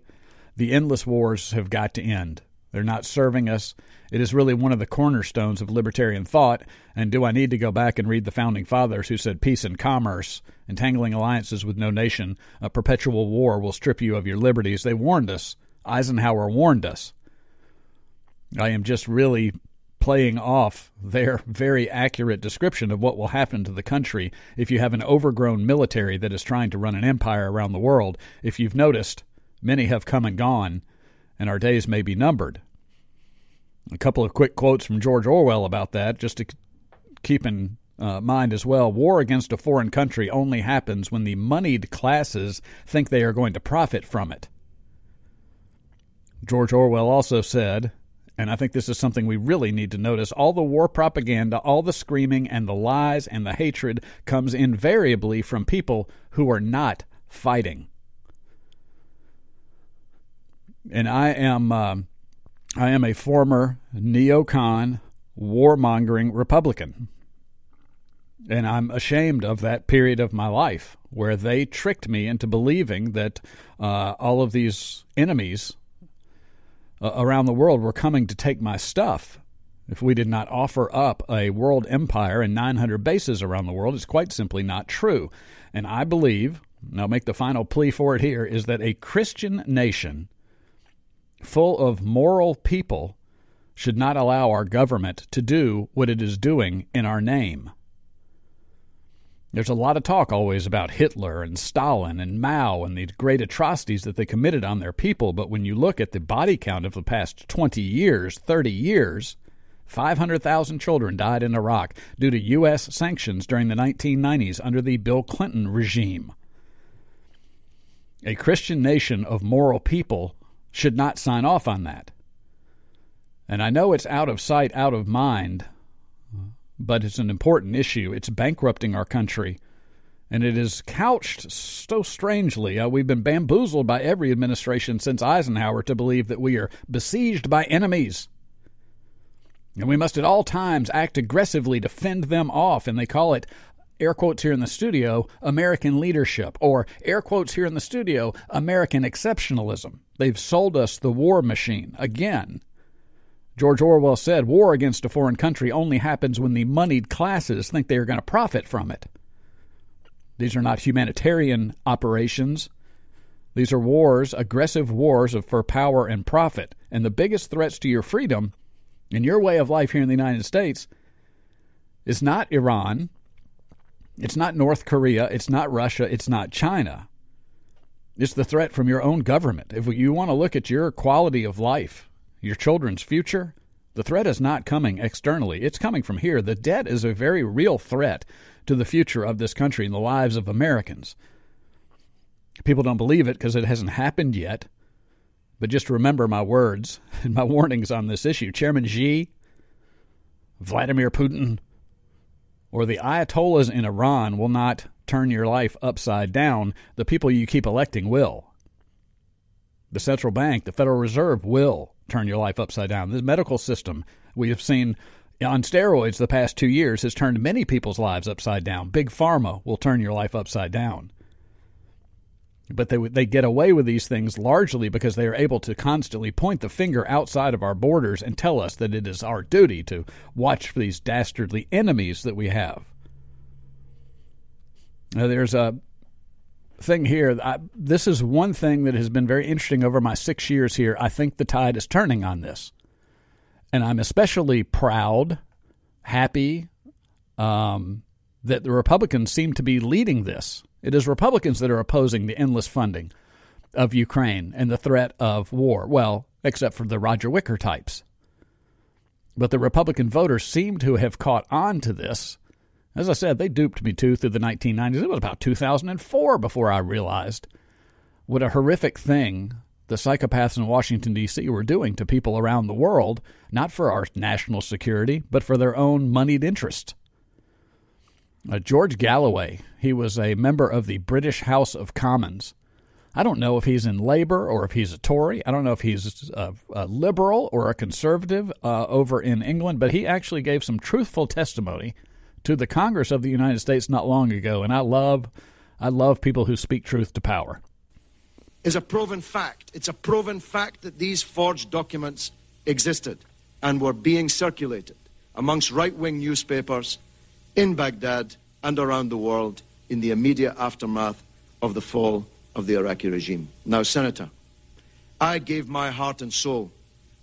The endless wars have got to end. They're not serving us. It is really one of the cornerstones of libertarian thought. And do I need to go back and read the founding fathers who said peace and commerce, entangling alliances with no nation, a perpetual war will strip you of your liberties? They warned us. Eisenhower warned us. I am just really playing off their very accurate description of what will happen to the country if you have an overgrown military that is trying to run an empire around the world. If you've noticed, many have come and gone, and our days may be numbered. A couple of quick quotes from George Orwell about that, just to keep in mind as well, war against a foreign country only happens when the moneyed classes think they are going to profit from it. George Orwell also said, and I think this is something we really need to notice, all the war propaganda, all the screaming and the lies and the hatred comes invariably from people who are not fighting. And I am a former neocon, warmongering Republican. And I'm ashamed of that period of my life where they tricked me into believing that all of these enemies around the world were coming to take my stuff if we did not offer up a world empire and 900 bases around the world. It's quite simply not true. And I believe, and I'll make the final plea for it here, is that a Christian nation full of moral people should not allow our government to do what it is doing in our name. There's a lot of talk always about Hitler and Stalin and Mao and the great atrocities that they committed on their people, but when you look at the body count of the past 20 years, 30 years, 500,000 children died in Iraq due to U.S. sanctions during the 1990s under the Bill Clinton regime. A Christian nation of moral people should not sign off on that. And I know it's out of sight, out of mind, but it's an important issue. It's bankrupting our country, and it is couched so strangely. We've been bamboozled by every administration since Eisenhower to believe that we are besieged by enemies, and we must at all times act aggressively to fend them off, and they call it, air quotes here in the studio, American leadership, or air quotes here in the studio, American exceptionalism. They've sold us the war machine again. George Orwell said, war against a foreign country only happens when the moneyed classes think they are going to profit from it. These are not humanitarian operations. These are wars, aggressive wars for power and profit. And the biggest threats to your freedom and your way of life here in the United States is not Iran. It's not North Korea. It's not Russia. It's not China. It's the threat from your own government. If you want to look at your quality of life, your children's future, the threat is not coming externally. It's coming from here. The debt is a very real threat to the future of this country and the lives of Americans. People don't believe it because it hasn't happened yet. But just remember my words and my warnings on this issue. Chairman Xi, Vladimir Putin, or the Ayatollahs in Iran will not turn your life upside down. The people you keep electing will. The central bank, the Federal Reserve will turn your life upside down. The medical system we have seen on steroids the past 2 years has turned many people's lives upside down. Big Pharma will turn your life upside down. But they get away with these things largely because they are able to constantly point the finger outside of our borders and tell us that it is our duty to watch for these dastardly enemies that we have. Now, there's a thing here. This is one thing that has been very interesting over my 6 years here. I think the tide is turning on this. And I'm especially proud, happy, that the Republicans seem to be leading this. It is Republicans that are opposing the endless funding of Ukraine and the threat of war. Well, except for the Roger Wicker types. But the Republican voters seem to have caught on to this. As I said, they duped me, too, through the 1990s. It was about 2004 before I realized what a horrific thing the psychopaths in Washington, D.C. were doing to people around the world, not for our national security, but for their own moneyed interest. George Galloway, he was a member of the British House of Commons. I don't know if he's in Labour or if he's a Tory. I don't know if he's a liberal or a conservative over in England, but he actually gave some truthful testimony to the Congress of the United States not long ago, and I love people who speak truth to power. It's a proven fact. It's a proven fact that these forged documents existed and were being circulated amongst right-wing newspapers in Baghdad and around the world in the immediate aftermath of the fall of the Iraqi regime. Now, Senator, I gave my heart and soul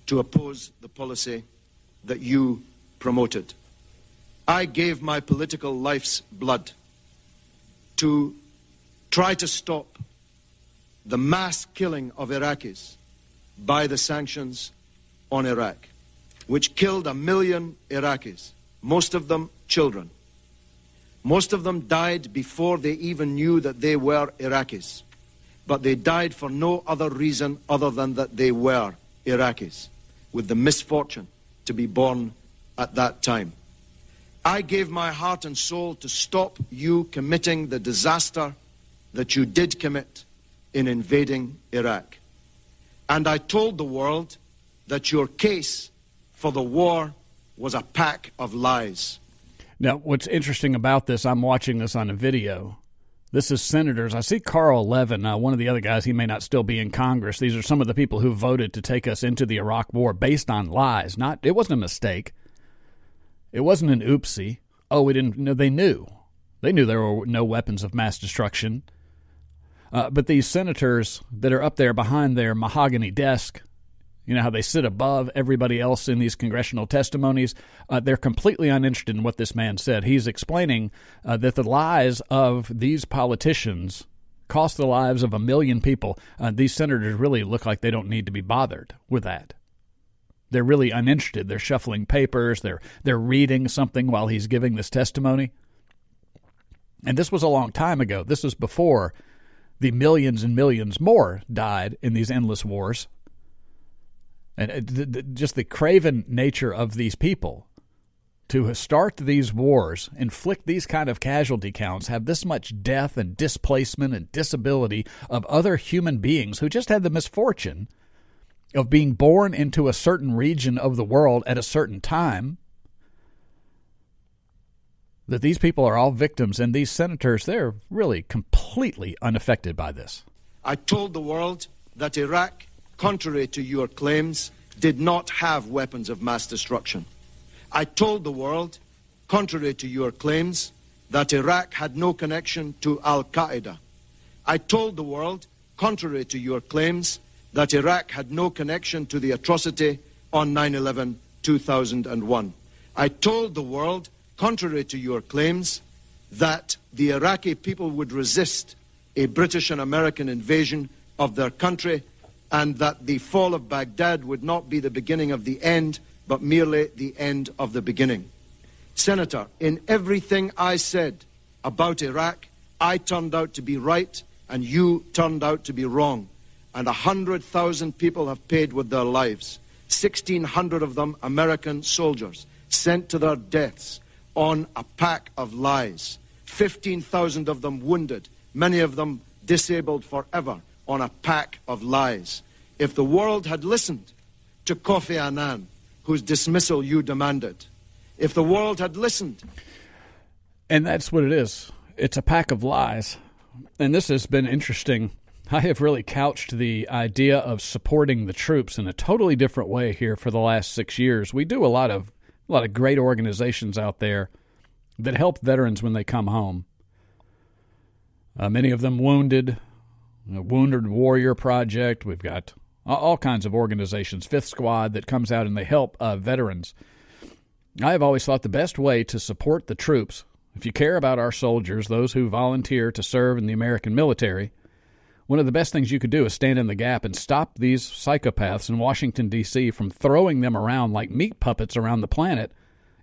to oppose the policy that you promoted. I gave my political life's blood to try to stop the mass killing of Iraqis by the sanctions on Iraq, which killed 1 million Iraqis most of them children. Most of them died before they even knew that they were Iraqis. But they died for no other reason other than that they were Iraqis, with the misfortune to be born at that time. I gave my heart and soul to stop you committing the disaster that you did commit in invading Iraq. And I told the world that your case for the war was a pack of lies. Now, what's interesting about this, I'm watching this on a video. This is senators. I see Carl Levin, one of the other guys. He may not still be in Congress. These are some of the people who voted to take us into the Iraq war based on lies. It wasn't a mistake. It wasn't an oopsie. Oh, we didn't know. They knew. They knew there were no weapons of mass destruction. But these senators that are up there behind their mahogany desk, you know how they sit above everybody else in these congressional testimonies. They're completely uninterested in what this man said. He's explaining that the lies of these politicians cost the lives of 1 million people. These senators really look like they don't need to be bothered with that. They're really uninterested. They're shuffling papers. They're reading something while he's giving this testimony. And this was a long time ago. This was before the millions and millions more died in these endless wars. And just the craven nature of these people to start these wars, inflict these kind of casualty counts, have this much death and displacement and disability of other human beings who just had the misfortune of being born into a certain region of the world at a certain time, that these people are all victims, and these senators, they're really completely unaffected by this. I told the world that Iraq, contrary to your claims, did not have weapons of mass destruction. I told the world, contrary to your claims, that Iraq had no connection to Al-Qaeda. I told the world, contrary to your claims, that Iraq had no connection to the atrocity on 9/11/2001. I told the world, contrary to your claims, that the Iraqi people would resist a British and American invasion of their country, and that the fall of Baghdad would not be the beginning of the end, but merely the end of the beginning. Senator, in everything I said about Iraq, I turned out to be right, and you turned out to be wrong. And 100,000 people have paid with their lives, 1,600 of them American soldiers, sent to their deaths on a pack of lies, 15,000 of them wounded, many of them disabled forever, on a pack of lies. If the world had listened to Kofi Annan, whose dismissal you demanded, if the world had listened. And that's what it is. It's a pack of lies. And this has been interesting. I have really couched the idea of supporting the troops in a totally different way here for the last 6 years. We do a lot of great organizations out there that help veterans when they come home. Many of them wounded. Wounded Warrior Project. We've got all kinds of organizations, Fifth Squad, that comes out and they help veterans. I have always thought the best way to support the troops, if you care about our soldiers, those who volunteer to serve in the American military, one of the best things you could do is stand in the gap and stop these psychopaths in Washington, D.C. from throwing them around like meat puppets around the planet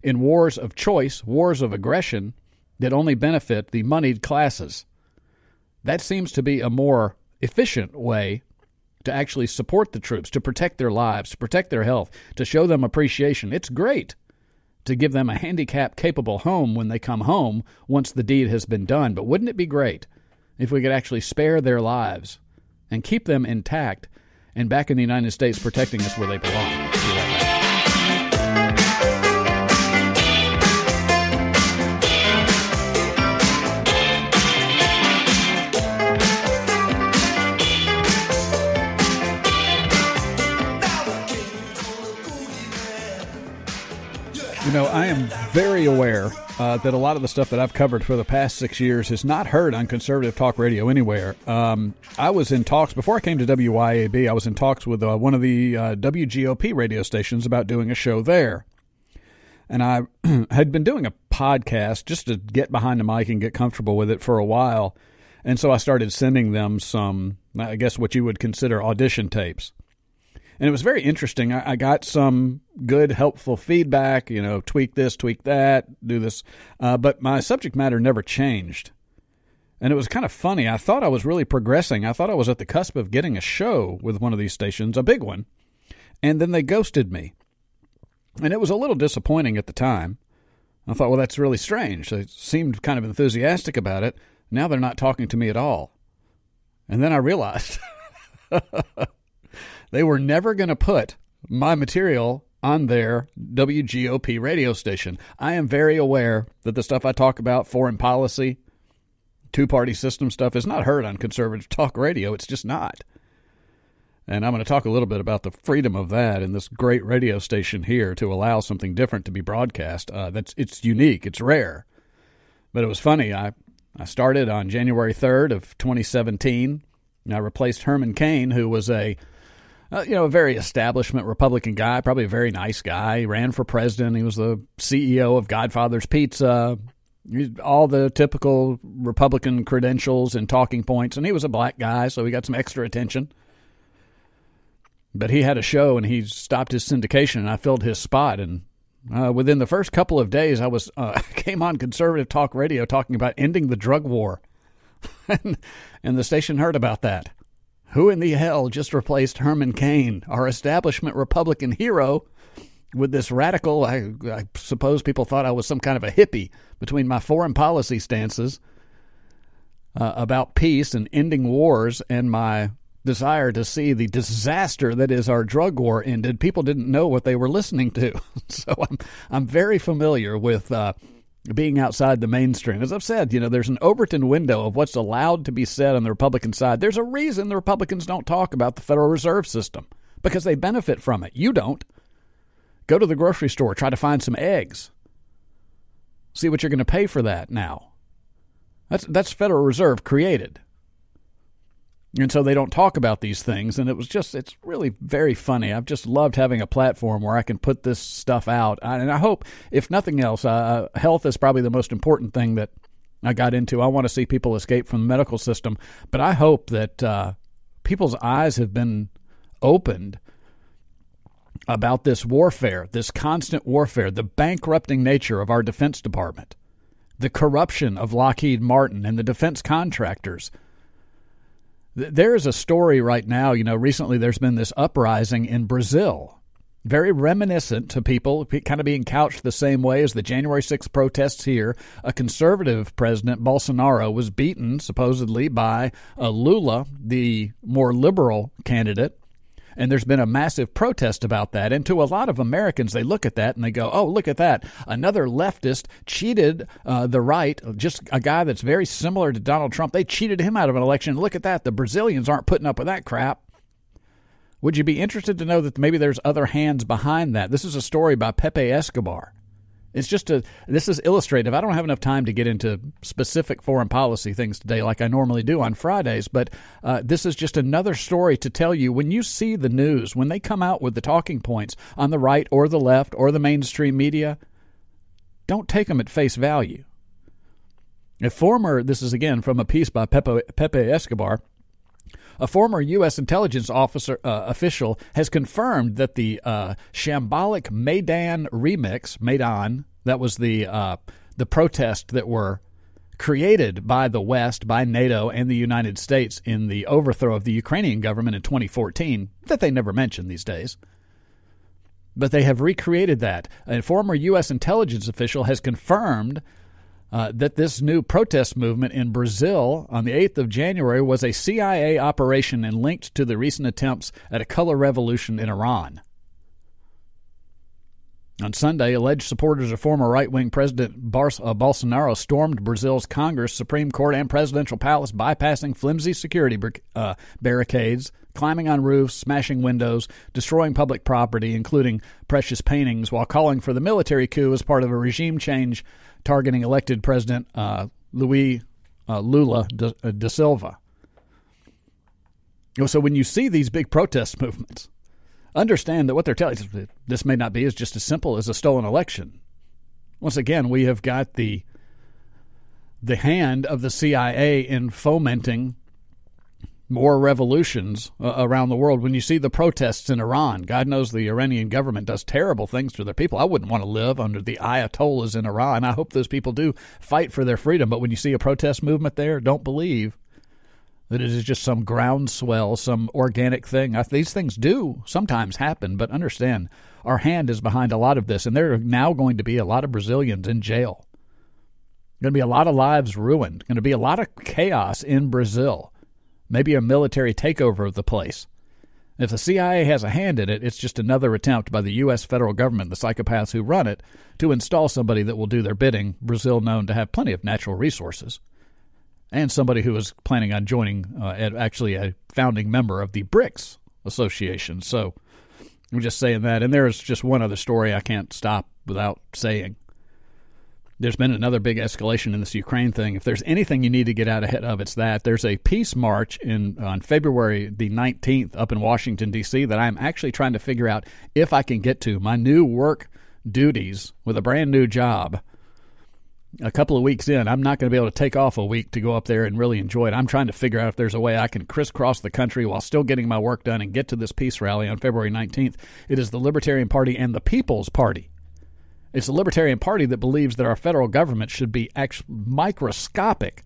in wars of choice, wars of aggression that only benefit the moneyed classes. That seems to be a more efficient way to actually support the troops, to protect their lives, to protect their health, to show them appreciation. It's great to give them a handicap-capable home when they come home once the deed has been done. But wouldn't it be great if we could actually spare their lives and keep them intact and back in the United States protecting us where they belong? You know, I am very aware that a lot of the stuff that I've covered for the past 6 years is not heard on conservative talk radio anywhere. I was in talks, before I came to WYAB, I was in talks with one of the WGOP radio stations about doing a show there. And I had been doing a podcast just to get behind the mic and get comfortable with it for a while. And so I started sending them some, I guess what you would consider audition tapes. And it was very interesting. I got some good, helpful feedback, you know, tweak this, tweak that, do this. But my subject matter never changed. And it was kind of funny. I thought I was really progressing. I thought I was at the cusp of getting a show with one of these stations, a big one. And then they ghosted me. And it was a little disappointing at the time. I thought, well, that's really strange. They seemed kind of enthusiastic about it. Now they're not talking to me at all. And then I realized they were never going to put my material on their WGOP radio station. I am very aware that the stuff I talk about, foreign policy, two-party system stuff, is not heard on conservative talk radio. It's just not. And I'm going to talk a little bit about the freedom of that in this great radio station here to allow something different to be broadcast. It's unique. It's rare. But it was funny. I started on January 3rd of 2017, and I replaced Herman Cain, who was a very establishment Republican guy, probably a very nice guy. He ran for president. He was the CEO of Godfather's Pizza, all the typical Republican credentials and talking points. And he was a black guy, so he got some extra attention. But he had a show, and he stopped his syndication, and I filled his spot. And within the first couple of days, I was came on conservative talk radio talking about ending the drug war. And the station heard about that. Who in the hell just replaced Herman Cain, our establishment Republican hero, with this radical? I suppose people thought I was some kind of a hippie between my foreign policy stances about peace and ending wars and my desire to see the disaster that is our drug war ended. People didn't know what they were listening to. So I'm very familiar with being outside the mainstream. As I've said, you know, there's an Overton window of what's allowed to be said on the Republican side. There's a reason the Republicans don't talk about the Federal Reserve system, because they benefit from it. You don't. Go to the grocery store, try to find some eggs. See what you're going to pay for that now. That's Federal Reserve created. And so they don't talk about these things. And it's really very funny. I've just loved having a platform where I can put this stuff out. And I hope, if nothing else, health is probably the most important thing that I got into. I want to see people escape from the medical system. But I hope that people's eyes have been opened about this warfare, this constant warfare, the bankrupting nature of our Defense Department, the corruption of Lockheed Martin and the defense contractors. There is a story right now, you know, recently there's been this uprising in Brazil, very reminiscent to people, kind of being couched the same way as the January 6th protests here. A conservative president, Bolsonaro, was beaten supposedly by Lula, the more liberal candidate. And there's been a massive protest about that. And to a lot of Americans, they look at that and they go, oh, look at that. Another leftist cheated the right, just a guy that's very similar to Donald Trump. They cheated him out of an election. Look at that. The Brazilians aren't putting up with that crap. Would you be interested to know that maybe there's other hands behind that? This is a story by Pepe Escobar. It's just this is illustrative. I don't have enough time to get into specific foreign policy things today like I normally do on Fridays, but this is just another story to tell you when you see the news, when they come out with the talking points on the right or the left or the mainstream media, don't take them at face value. This is again from a piece by Pepe Escobar. A former U.S. intelligence official has confirmed that the shambolic Maidan remix, that was the protest that were created by the West, by NATO and the United States in the overthrow of the Ukrainian government in 2014, that they never mention these days. But they have recreated that. A former U.S. intelligence official has confirmed that this new protest movement in Brazil on the 8th of January was a CIA operation and linked to the recent attempts at a color revolution in Iran. On Sunday, alleged supporters of former right-wing President Bolsonaro stormed Brazil's Congress, Supreme Court, and presidential palace, bypassing flimsy security barricades, climbing on roofs, smashing windows, destroying public property, including precious paintings, while calling for the military coup as part of a regime change targeting elected President Lula da Silva. So when you see these big protest movements, understand that what they're telling you, this may not be as just as simple as a stolen election. Once again, we have got the hand of the CIA in fomenting more revolutions around the world. When you see the protests in Iran, God knows the Iranian government does terrible things to their people. I wouldn't want to live under the Ayatollahs in Iran. I hope those people do fight for their freedom. But when you see a protest movement there, don't believe that it is just some groundswell, some organic thing. These things do sometimes happen, but understand our hand is behind a lot of this, and there are now going to be a lot of Brazilians in jail. Going to be a lot of lives ruined. Going to be a lot of chaos in Brazil. Maybe a military takeover of the place. If the CIA has a hand in it, it's just another attempt by the U.S. federal government, the psychopaths who run it, to install somebody that will do their bidding, Brazil known to have plenty of natural resources, and somebody who is planning on joining, actually a founding member of the BRICS Association. So I'm just saying that. And there is just one other story I can't stop without saying. There's been another big escalation in this Ukraine thing. If there's anything you need to get out ahead of, it's that. There's a peace march on February the 19th up in Washington, D.C. that I'm actually trying to figure out if I can get to. My new work duties with a brand new job a couple of weeks in, I'm not going to be able to take off a week to go up there and really enjoy it. I'm trying to figure out if there's a way I can crisscross the country while still getting my work done and get to this peace rally on February 19th. It is the Libertarian Party and the People's Party. It's the Libertarian Party that believes that our federal government should be microscopic,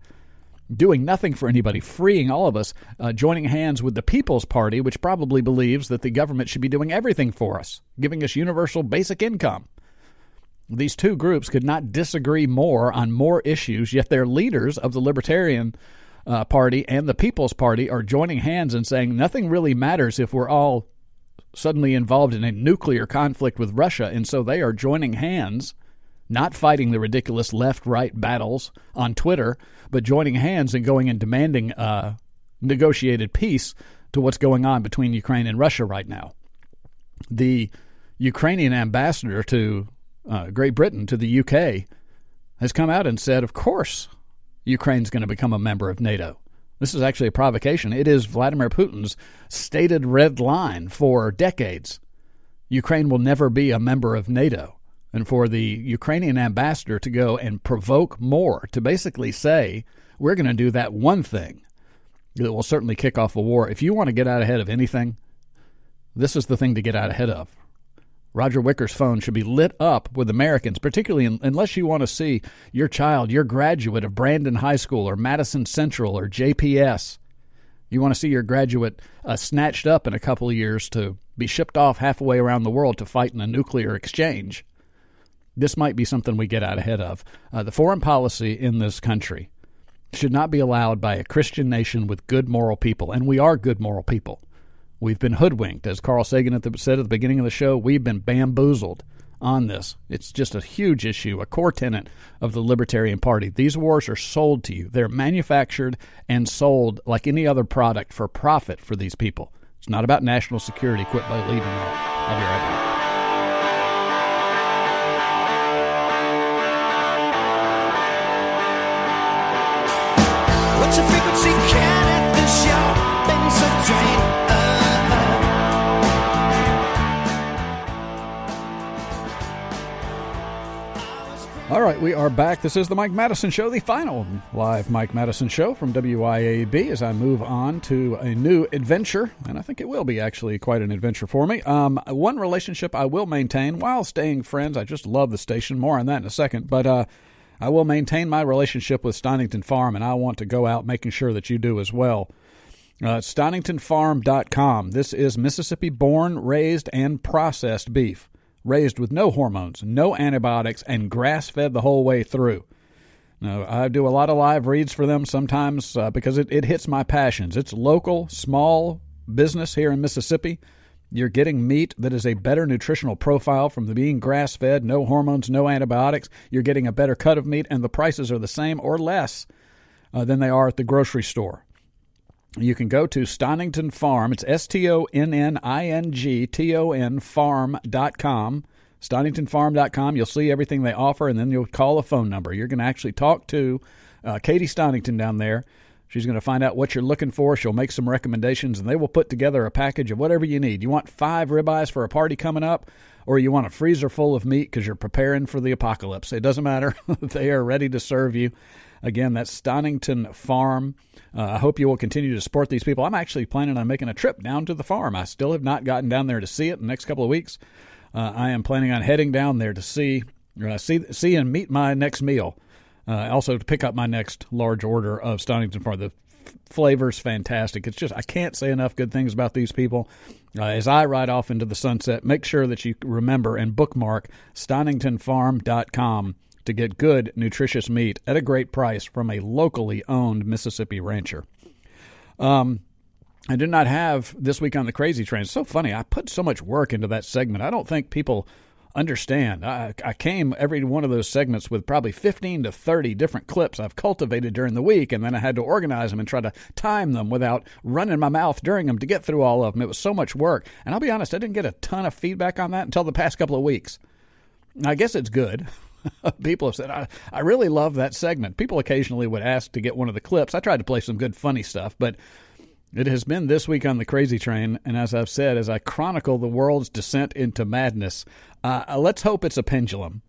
doing nothing for anybody, freeing all of us, joining hands with the People's Party, which probably believes that the government should be doing everything for us, giving us universal basic income. These two groups could not disagree more on more issues, yet their leaders of the Libertarian Party and the People's Party are joining hands and saying nothing really matters if we're all suddenly involved in a nuclear conflict with Russia, and so they are joining hands, not fighting the ridiculous left-right battles on Twitter, but joining hands and going and demanding negotiated peace to what's going on between Ukraine and Russia right now. The Ukrainian ambassador to Great Britain, to the UK, has come out and said, of course, Ukraine's going to become a member of NATO. This is actually a provocation. It is Vladimir Putin's stated red line for decades. Ukraine will never be a member of NATO. And for the Ukrainian ambassador to go and provoke more, to basically say, we're going to do that one thing that will certainly kick off a war. If you want to get out ahead of anything, this is the thing to get out ahead of. Roger Wicker's phone should be lit up with Americans, particularly unless you want to see your child, your graduate of Brandon High School or Madison Central or JPS. You want to see your graduate snatched up in a couple of years to be shipped off halfway around the world to fight in a nuclear exchange. This might be something we get out ahead of. The foreign policy in this country should not be allowed by a Christian nation with good moral people, and we are good moral people. We've been hoodwinked, as Carl Sagan said at the beginning of the show. We've been bamboozled on this. It's just a huge issue, a core tenet of the Libertarian Party. These wars are sold to you. They're manufactured and sold like any other product for profit for these people. It's not about national security. Quit by leaving that. I'll be right back. What's the frequency, Kenneth? This show been so drained. All right, we are back. This is the Mike Madison Show, the final live Mike Madison Show from WYAB as I move on to a new adventure, and I think it will be actually quite an adventure for me. One relationship I will maintain while staying friends. I just love the station. More on that in a second, but I will maintain my relationship with Stonington Farm, and I want to go out making sure that you do as well. Stoningtonfarm.com. This is Mississippi-born, raised, and processed beef. Raised with no hormones, no antibiotics, and grass-fed the whole way through. Now, I do a lot of live reads for them sometimes because it hits my passions. It's local, small business here in Mississippi. You're getting meat that is a better nutritional profile from being grass-fed, no hormones, no antibiotics. You're getting a better cut of meat, and the prices are the same or less than they are at the grocery store. You can go to Stonington Farm. It's StoningtonFarm.com, StoningtonFarm.com. You'll see everything they offer, and then you'll call a phone number. You're going to actually talk to Katie Stonington down there. She's going to find out what you're looking for. She'll make some recommendations, and they will put together a package of whatever you need. You want 5 ribeyes for a party coming up, or you want a freezer full of meat because you're preparing for the apocalypse. It doesn't matter. They are ready to serve you. Again, that's Stonington Farm. I hope you will continue to support these people. I'm actually planning on making a trip down to the farm. I still have not gotten down there to see it in the next couple of weeks. I am planning on heading down there to see and meet my next meal. Also to pick up my next large order of Stonington Farm. The flavor's fantastic. It's just, I can't say enough good things about these people. As I ride off into the sunset, make sure that you remember and bookmark stoningtonfarm.com to get good, nutritious meat at a great price from a locally owned Mississippi rancher. I did not have This Week on the Crazy Train. It's so funny. I put so much work into that segment. I don't think people understand. I came every one of those segments with probably 15 to 30 different clips I've cultivated during the week, and then I had to organize them and try to time them without running my mouth during them to get through all of them. It was so much work. And I'll be honest, I didn't get a ton of feedback on that until the past couple of weeks. I guess it's good. People have said, I really love that segment. People occasionally would ask to get one of the clips. I tried to play some good funny stuff, but it has been This Week on the Crazy Train, and as I've said, as I chronicle the world's descent into madness, let's hope it's a pendulum.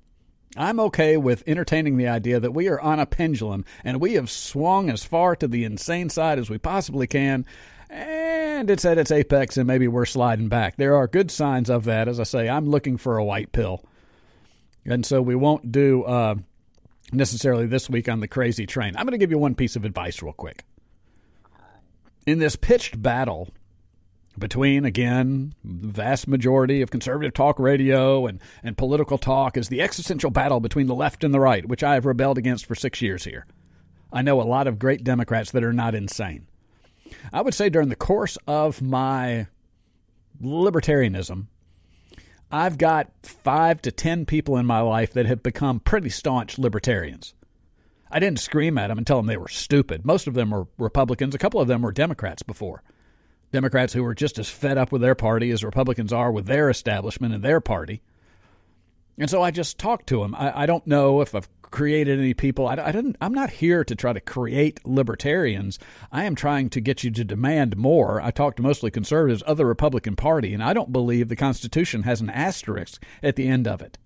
I'm okay with entertaining the idea that we are on a pendulum, and we have swung as far to the insane side as we possibly can, and it's at its apex, and maybe we're sliding back. There are good signs of that. As I say, I'm looking for a white pill, and so we won't do necessarily This Week on the Crazy Train. I'm going to give you one piece of advice real quick. In this pitched battle between, again, the vast majority of conservative talk radio and political talk is the existential battle between the left and the right, which I have rebelled against for 6 years here. I know a lot of great Democrats that are not insane. I would say during the course of my libertarianism, I've got 5 to 10 people in my life that have become pretty staunch libertarians. I didn't scream at them and tell them they were stupid. Most of them were Republicans. A couple of them were Democrats before. Democrats who were just as fed up with their party as Republicans are with their establishment and their party. And so I just talked to them. I don't know if I've created any people. I'm not here to try to create libertarians. I am trying to get you to demand more. I talked to mostly conservatives of the Republican Party, and I don't believe the Constitution has an asterisk at the end of it.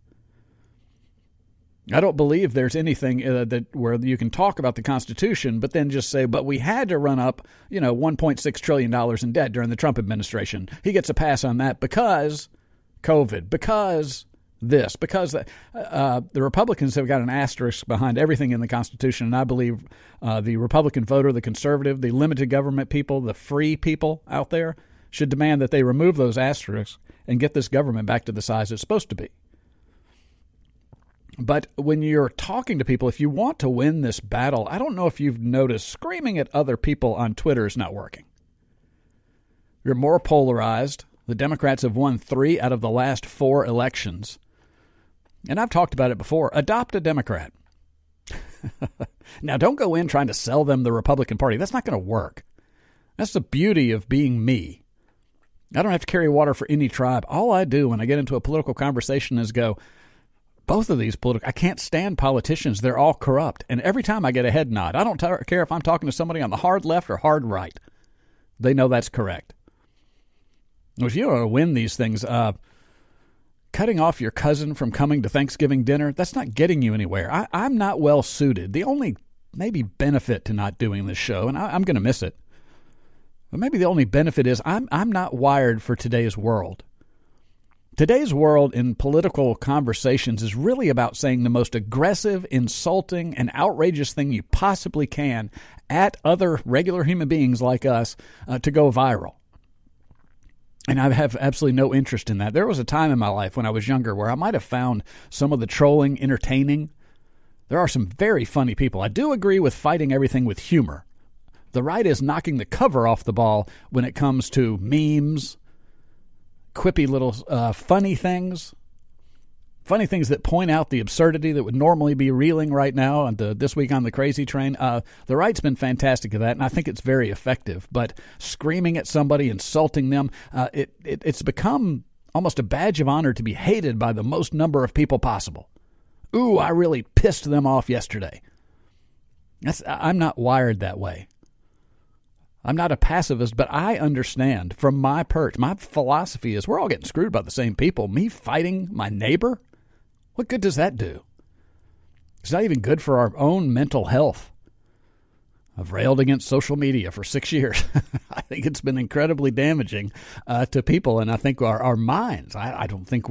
I don't believe there's anything where you can talk about the Constitution, but then just say, but we had to run up, $1.6 trillion in debt during the Trump administration. He gets a pass on that because COVID, because this, because that. The Republicans have got an asterisk behind everything in the Constitution, and I believe the Republican voter, the conservative, the limited government people, the free people out there should demand that they remove those asterisks and get this government back to the size it's supposed to be. But when you're talking to people, if you want to win this battle, I don't know if you've noticed, screaming at other people on Twitter is not working. You're more polarized. The Democrats have won 3 out of the last 4 elections. And I've talked about it before. Adopt a Democrat. Now, don't go in trying to sell them the Republican Party. That's not going to work. That's the beauty of being me. I don't have to carry water for any tribe. All I do when I get into a political conversation is go, both of these political, I can't stand politicians. They're all corrupt. And every time I get a head nod, I don't care if I'm talking to somebody on the hard left or hard right. They know that's correct. If you want to win these things, cutting off your cousin from coming to Thanksgiving dinner, that's not getting you anywhere. I'm not well suited. The only maybe benefit to not doing this show, and I'm going to miss it, but maybe the only benefit is I'm not wired for today's world. Today's world in political conversations is really about saying the most aggressive, insulting, and outrageous thing you possibly can at other regular human beings like us to go viral. And I have absolutely no interest in that. There was a time in my life when I was younger where I might have found some of the trolling entertaining. There are some very funny people. I do agree with fighting everything with humor. The right is knocking the cover off the ball when it comes to memes, quippy little funny things that point out the absurdity that would normally be reeling right now on This Week on the Crazy Train. The right's been fantastic at that, and I think it's very effective. But screaming at somebody, insulting them, it's become almost a badge of honor to be hated by the most number of people possible. Ooh, I really pissed them off yesterday. I'm not wired that way. I'm not a pacifist, but I understand from my perch. My philosophy is we're all getting screwed by the same people. Me fighting my neighbor? What good does that do? It's not even good for our own mental health. I've railed against social media for 6 years. I think it's been incredibly damaging to people, and I think our minds. I don't think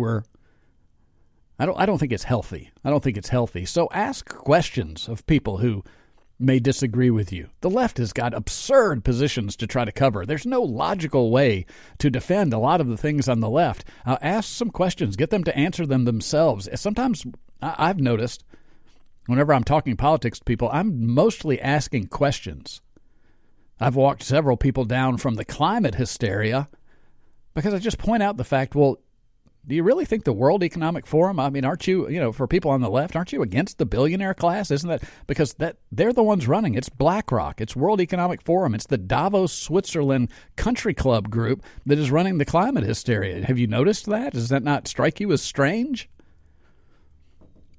it's healthy. I don't think it's healthy. So ask questions of people who may disagree with you. The left has got absurd positions to try to cover. There's no logical way to defend a lot of the things on the left. Ask some questions. Get them to answer them themselves. Sometimes I've noticed whenever I'm talking politics to people, I'm mostly asking questions. I've walked several people down from the climate hysteria because I just point out the fact, well, do you really think the World Economic Forum, I mean, aren't you, for people on the left, aren't you against the billionaire class? Isn't that because they're the ones running? It's BlackRock. It's World Economic Forum. It's the Davos, Switzerland country club group that is running the climate hysteria. Have you noticed that? Does that not strike you as strange?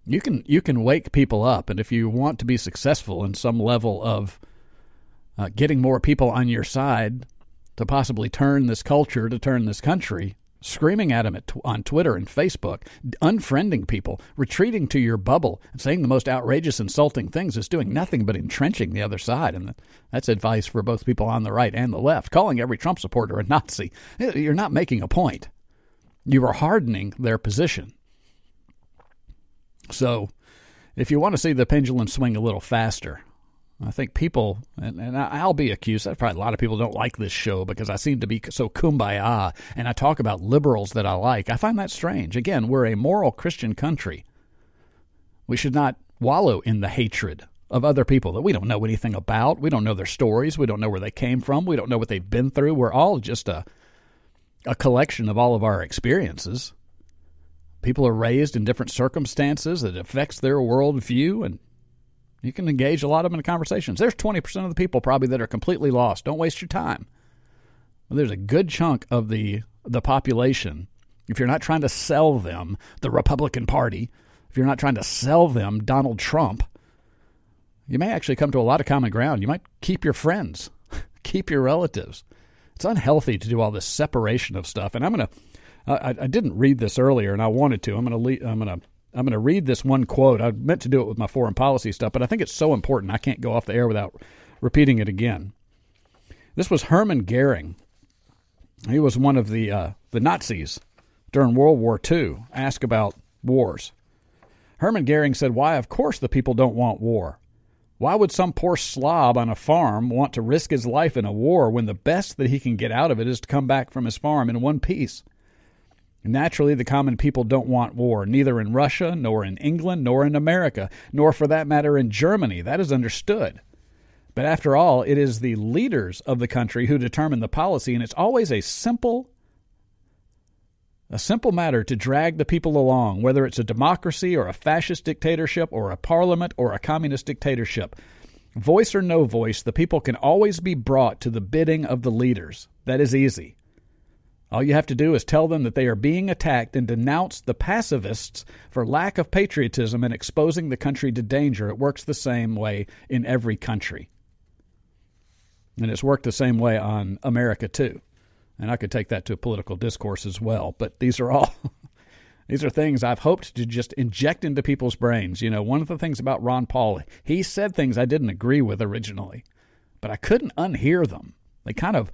You can wake people up. And if you want to be successful in some level of getting more people on your side to possibly turn this culture, to turn this country, screaming at them on Twitter and Facebook, unfriending people, retreating to your bubble, and saying the most outrageous, insulting things is doing nothing but entrenching the other side. And that's advice for both people on the right and the left. Calling every Trump supporter a Nazi, you're not making a point. You are hardening their position. So if you want to see the pendulum swing a little faster, I think people, and I'll be accused, probably a lot of people don't like this show because I seem to be so kumbaya, and I talk about liberals that I like. I find that strange. Again, we're a moral Christian country. We should not wallow in the hatred of other people that we don't know anything about. We don't know their stories. We don't know where they came from. We don't know what they've been through. We're all just a collection of all of our experiences. People are raised in different circumstances that affects their worldview, and you can engage a lot of them in conversations. There's 20% of the people probably that are completely lost. Don't waste your time. There's a good chunk of the population. If you're not trying to sell them the Republican Party, if you're not trying to sell them Donald Trump, you may actually come to a lot of common ground. You might keep your friends, keep your relatives. It's unhealthy to do all this separation of stuff. And I didn't read this earlier, and I wanted to. I'm going to read this one quote. I meant to do it with my foreign policy stuff, but I think it's so important I can't go off the air without repeating it again. This was Hermann Goering. He was one of the Nazis during World War II, asked about wars. Hermann Goering said, "Why, of course the people don't want war. Why would some poor slob on a farm want to risk his life in a war when the best that he can get out of it is to come back from his farm in one piece? Naturally, the common people don't want war, neither in Russia, nor in England, nor in America, nor for that matter in Germany. That is understood. But after all, it is the leaders of the country who determine the policy, and it's always a simple matter to drag the people along, whether it's a democracy or a fascist dictatorship or a parliament or a communist dictatorship. Voice or no voice, the people can always be brought to the bidding of the leaders. That is easy. All you have to do is tell them that they are being attacked and denounce the pacifists for lack of patriotism and exposing the country to danger. It works the same way in every country. And it's worked the same way on America, too. And I could take that to a political discourse as well. But these are all these are things I've hoped to just inject into people's brains. One of the things about Ron Paul, he said things I didn't agree with originally, but I couldn't unhear them. They kind of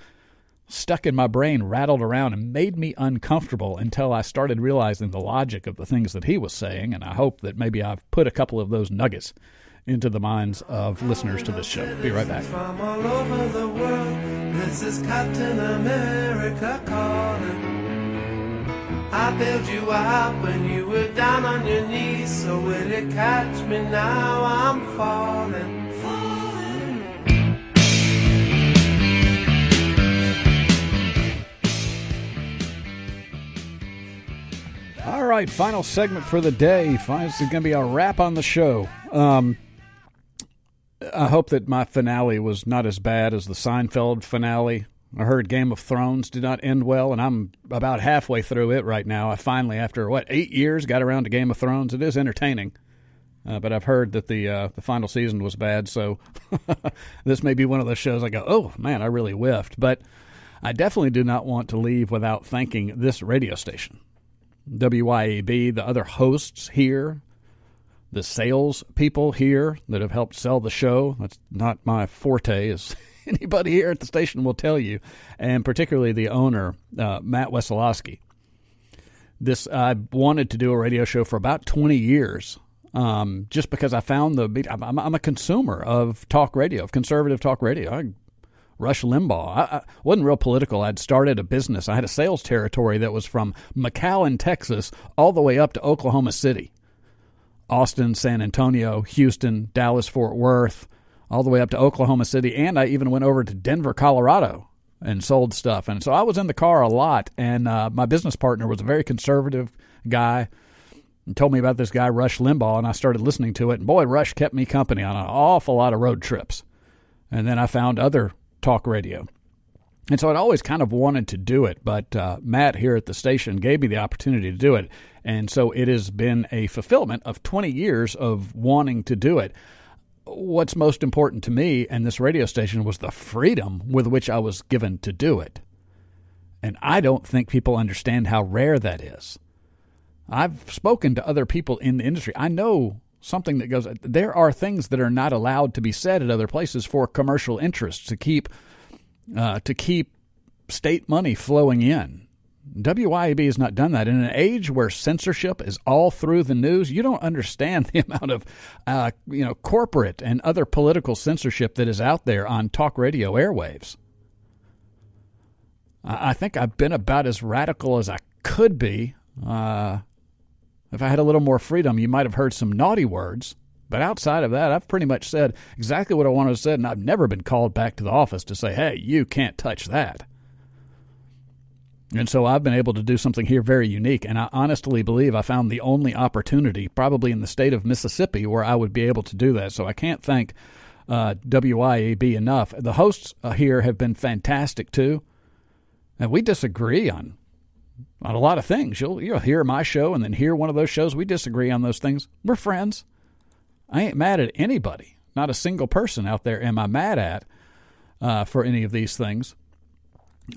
stuck in my brain, rattled around, and made me uncomfortable until I started realizing the logic of the things that he was saying, and I hope that maybe I've put a couple of those nuggets into the minds of listeners to this show. Be right back. From all over the world, this is Captain America calling. I built you up when you were down on your knees, so will you catch me now? I'm falling. All right, final segment for the day. This is going to be a wrap on the show. I hope that my finale was not as bad as the Seinfeld finale. I heard Game of Thrones did not end well, and I'm about halfway through it right now. I finally, after, 8 years, got around to Game of Thrones. It is entertaining, but I've heard that the final season was bad, so this may be one of those shows I go, oh, man, I really whiffed. But I definitely do not want to leave without thanking this radio station. WYAB, the other hosts here, the sales people here that have helped sell the show. That's not my forte, as anybody here at the station will tell you, and particularly the owner, Matt Wesolowski. This, I wanted to do a radio show for about 20 years. Just because I found I'm a consumer of talk radio, of conservative talk radio. Rush Limbaugh. I wasn't real political. I'd started a business. I had a sales territory that was from McAllen, Texas, all the way up to Oklahoma City, Austin, San Antonio, Houston, Dallas, Fort Worth, all the way up to Oklahoma City. And I even went over to Denver, Colorado, and sold stuff. And so I was in the car a lot. And my business partner was a very conservative guy. And told me about this guy, Rush Limbaugh, and I started listening to it. And boy, Rush kept me company on an awful lot of road trips. And then I found other talk radio. And so I'd always kind of wanted to do it, but Matt here at the station gave me the opportunity to do it. And so it has been a fulfillment of 20 years of wanting to do it. What's most important to me and this radio station was the freedom with which I was given to do it. And I don't think people understand how rare that is. I've spoken to other people in the industry. I know something that goes, there are things that are not allowed to be said at other places for commercial interests to keep state money flowing in. WYAB has not done that. In an age where censorship is all through the news, you don't understand the amount of corporate and other political censorship that is out there on talk radio airwaves. I think I've been about as radical as I could be. If I had a little more freedom, you might have heard some naughty words. But outside of that, I've pretty much said exactly what I wanted to say, and I've never been called back to the office to say, hey, you can't touch that. And so I've been able to do something here very unique, and I honestly believe I found the only opportunity probably in the state of Mississippi where I would be able to do that. So I can't thank WYAB enough. The hosts here have been fantastic, too, and we disagree on a lot of things. You'll hear my show and then hear one of those shows. We disagree on those things. We're friends. I ain't mad at anybody. Not a single person out there am I mad at for any of these things.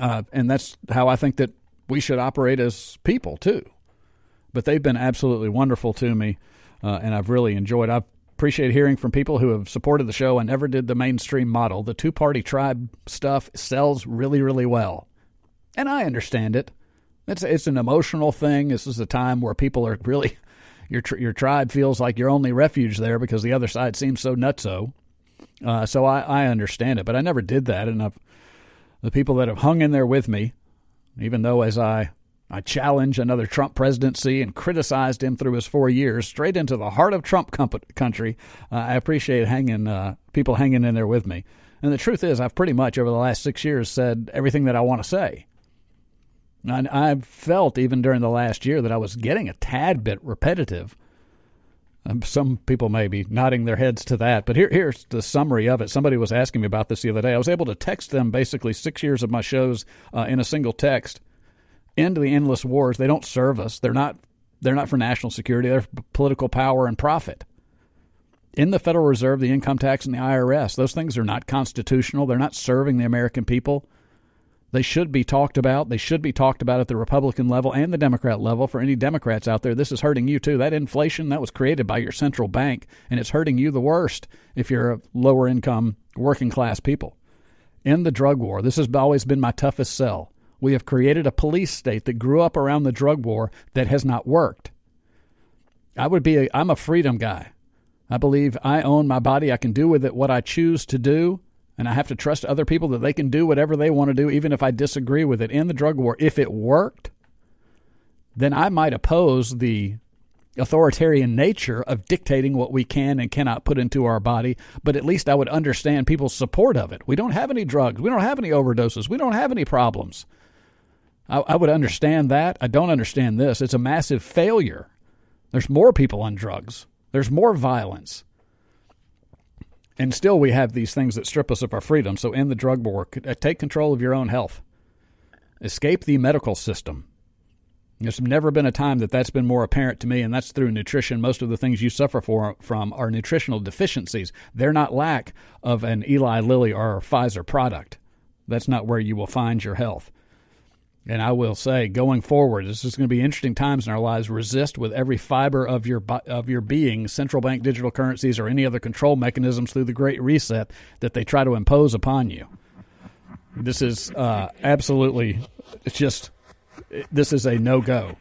And that's how I think that we should operate as people, too. But they've been absolutely wonderful to me, and I've really enjoyed. I appreciate hearing from people who have supported the show. I never did the mainstream model. The two-party tribe stuff sells really, really well, and I understand it. It's an emotional thing. This is a time where people are really, your tribe feels like your only refuge there because the other side seems so nutso. So I understand it, but I never did that. And the people that have hung in there with me, even though as I challenge another Trump presidency and criticized him through his 4 years straight into the heart of Trump country, I appreciate people hanging in there with me. And the truth is, I've pretty much over the last 6 years said everything that I want to say. And I've felt even during the last year that I was getting a tad bit repetitive. Some people may be nodding their heads to that, but here's the summary of it. Somebody was asking me about this the other day. I was able to text them basically 6 years of my shows in a single text. End the endless wars. They don't serve us. They're not for national security. They're for political power and profit. In the Federal Reserve, the income tax, and the IRS. Those things are not constitutional. They're not serving the American people. They should be talked about. They should be talked about at the Republican level and the Democrat level. For any Democrats out there, this is hurting you, too. That inflation, that was created by your central bank, and it's hurting you the worst if you're a lower-income, working-class people. End the drug war. This has always been my toughest sell. We have created a police state that grew up around the drug war that has not worked. I'm a freedom guy. I believe I own my body. I can do with it what I choose to do. And I have to trust other people that they can do whatever they want to do, even if I disagree with it. In the drug war, if it worked, then I might oppose the authoritarian nature of dictating what we can and cannot put into our body, but at least I would understand people's support of it. We don't have any drugs. We don't have any overdoses. We don't have any problems. I would understand that. I don't understand this. It's a massive failure. There's more people on drugs. There's more violence. And still we have these things that strip us of our freedom. So end the drug war. Take control of your own health. Escape the medical system. There's never been a time that that's been more apparent to me, and that's through nutrition. Most of the things you suffer from are nutritional deficiencies. They're not lack of an Eli Lilly or Pfizer product. That's not where you will find your health. And I will say, going forward, this is going to be interesting times in our lives. Resist with every fiber of your being central bank digital currencies or any other control mechanisms through the Great Reset that they try to impose upon you. This is absolutely just – this is a no-go.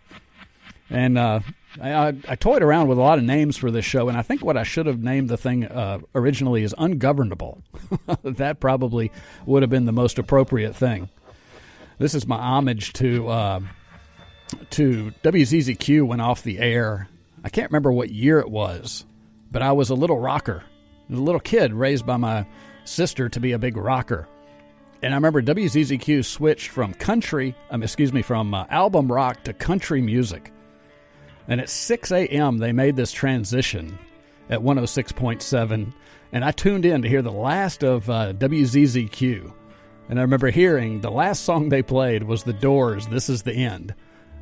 And I toyed around with a lot of names for this show, and I think what I should have named the thing originally is Ungovernable. That probably would have been the most appropriate thing. This is my homage to WZZQ went off the air. I can't remember what year it was, but I was a little rocker, a little kid raised by my sister to be a big rocker. And I remember WZZQ switched from album rock to country music. And at 6 a.m. they made this transition at 106.7, and I tuned in to hear the last of WZZQ. And I remember hearing the last song they played was The Doors, This Is the End.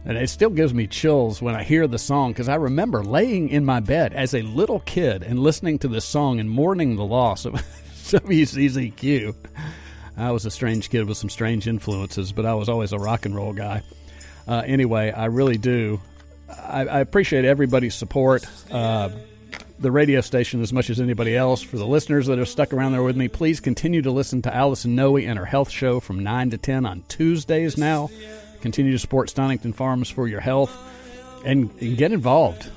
And it still gives me chills when I hear the song, because I remember laying in my bed as a little kid and listening to this song and mourning the loss of WZZQ. I was a strange kid with some strange influences, but I was always a rock and roll guy. Anyway, I really do. I appreciate everybody's support. The radio station as much as anybody else. For the listeners that have stuck around there with me, please continue to listen to Allison Noe and her health show from 9 to 10 on Tuesdays now. Continue to support Stonington Farms for your health. And get involved.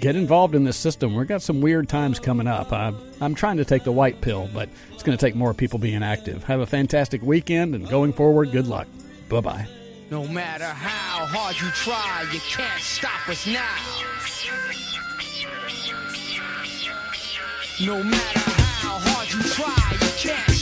Get involved in this system. We've got some weird times coming up. I'm trying to take the white pill, but it's going to take more people being active. Have a fantastic weekend, and going forward, good luck. Bye-bye. No matter how hard you try, you can't stop us now. No matter how hard you try, you can't.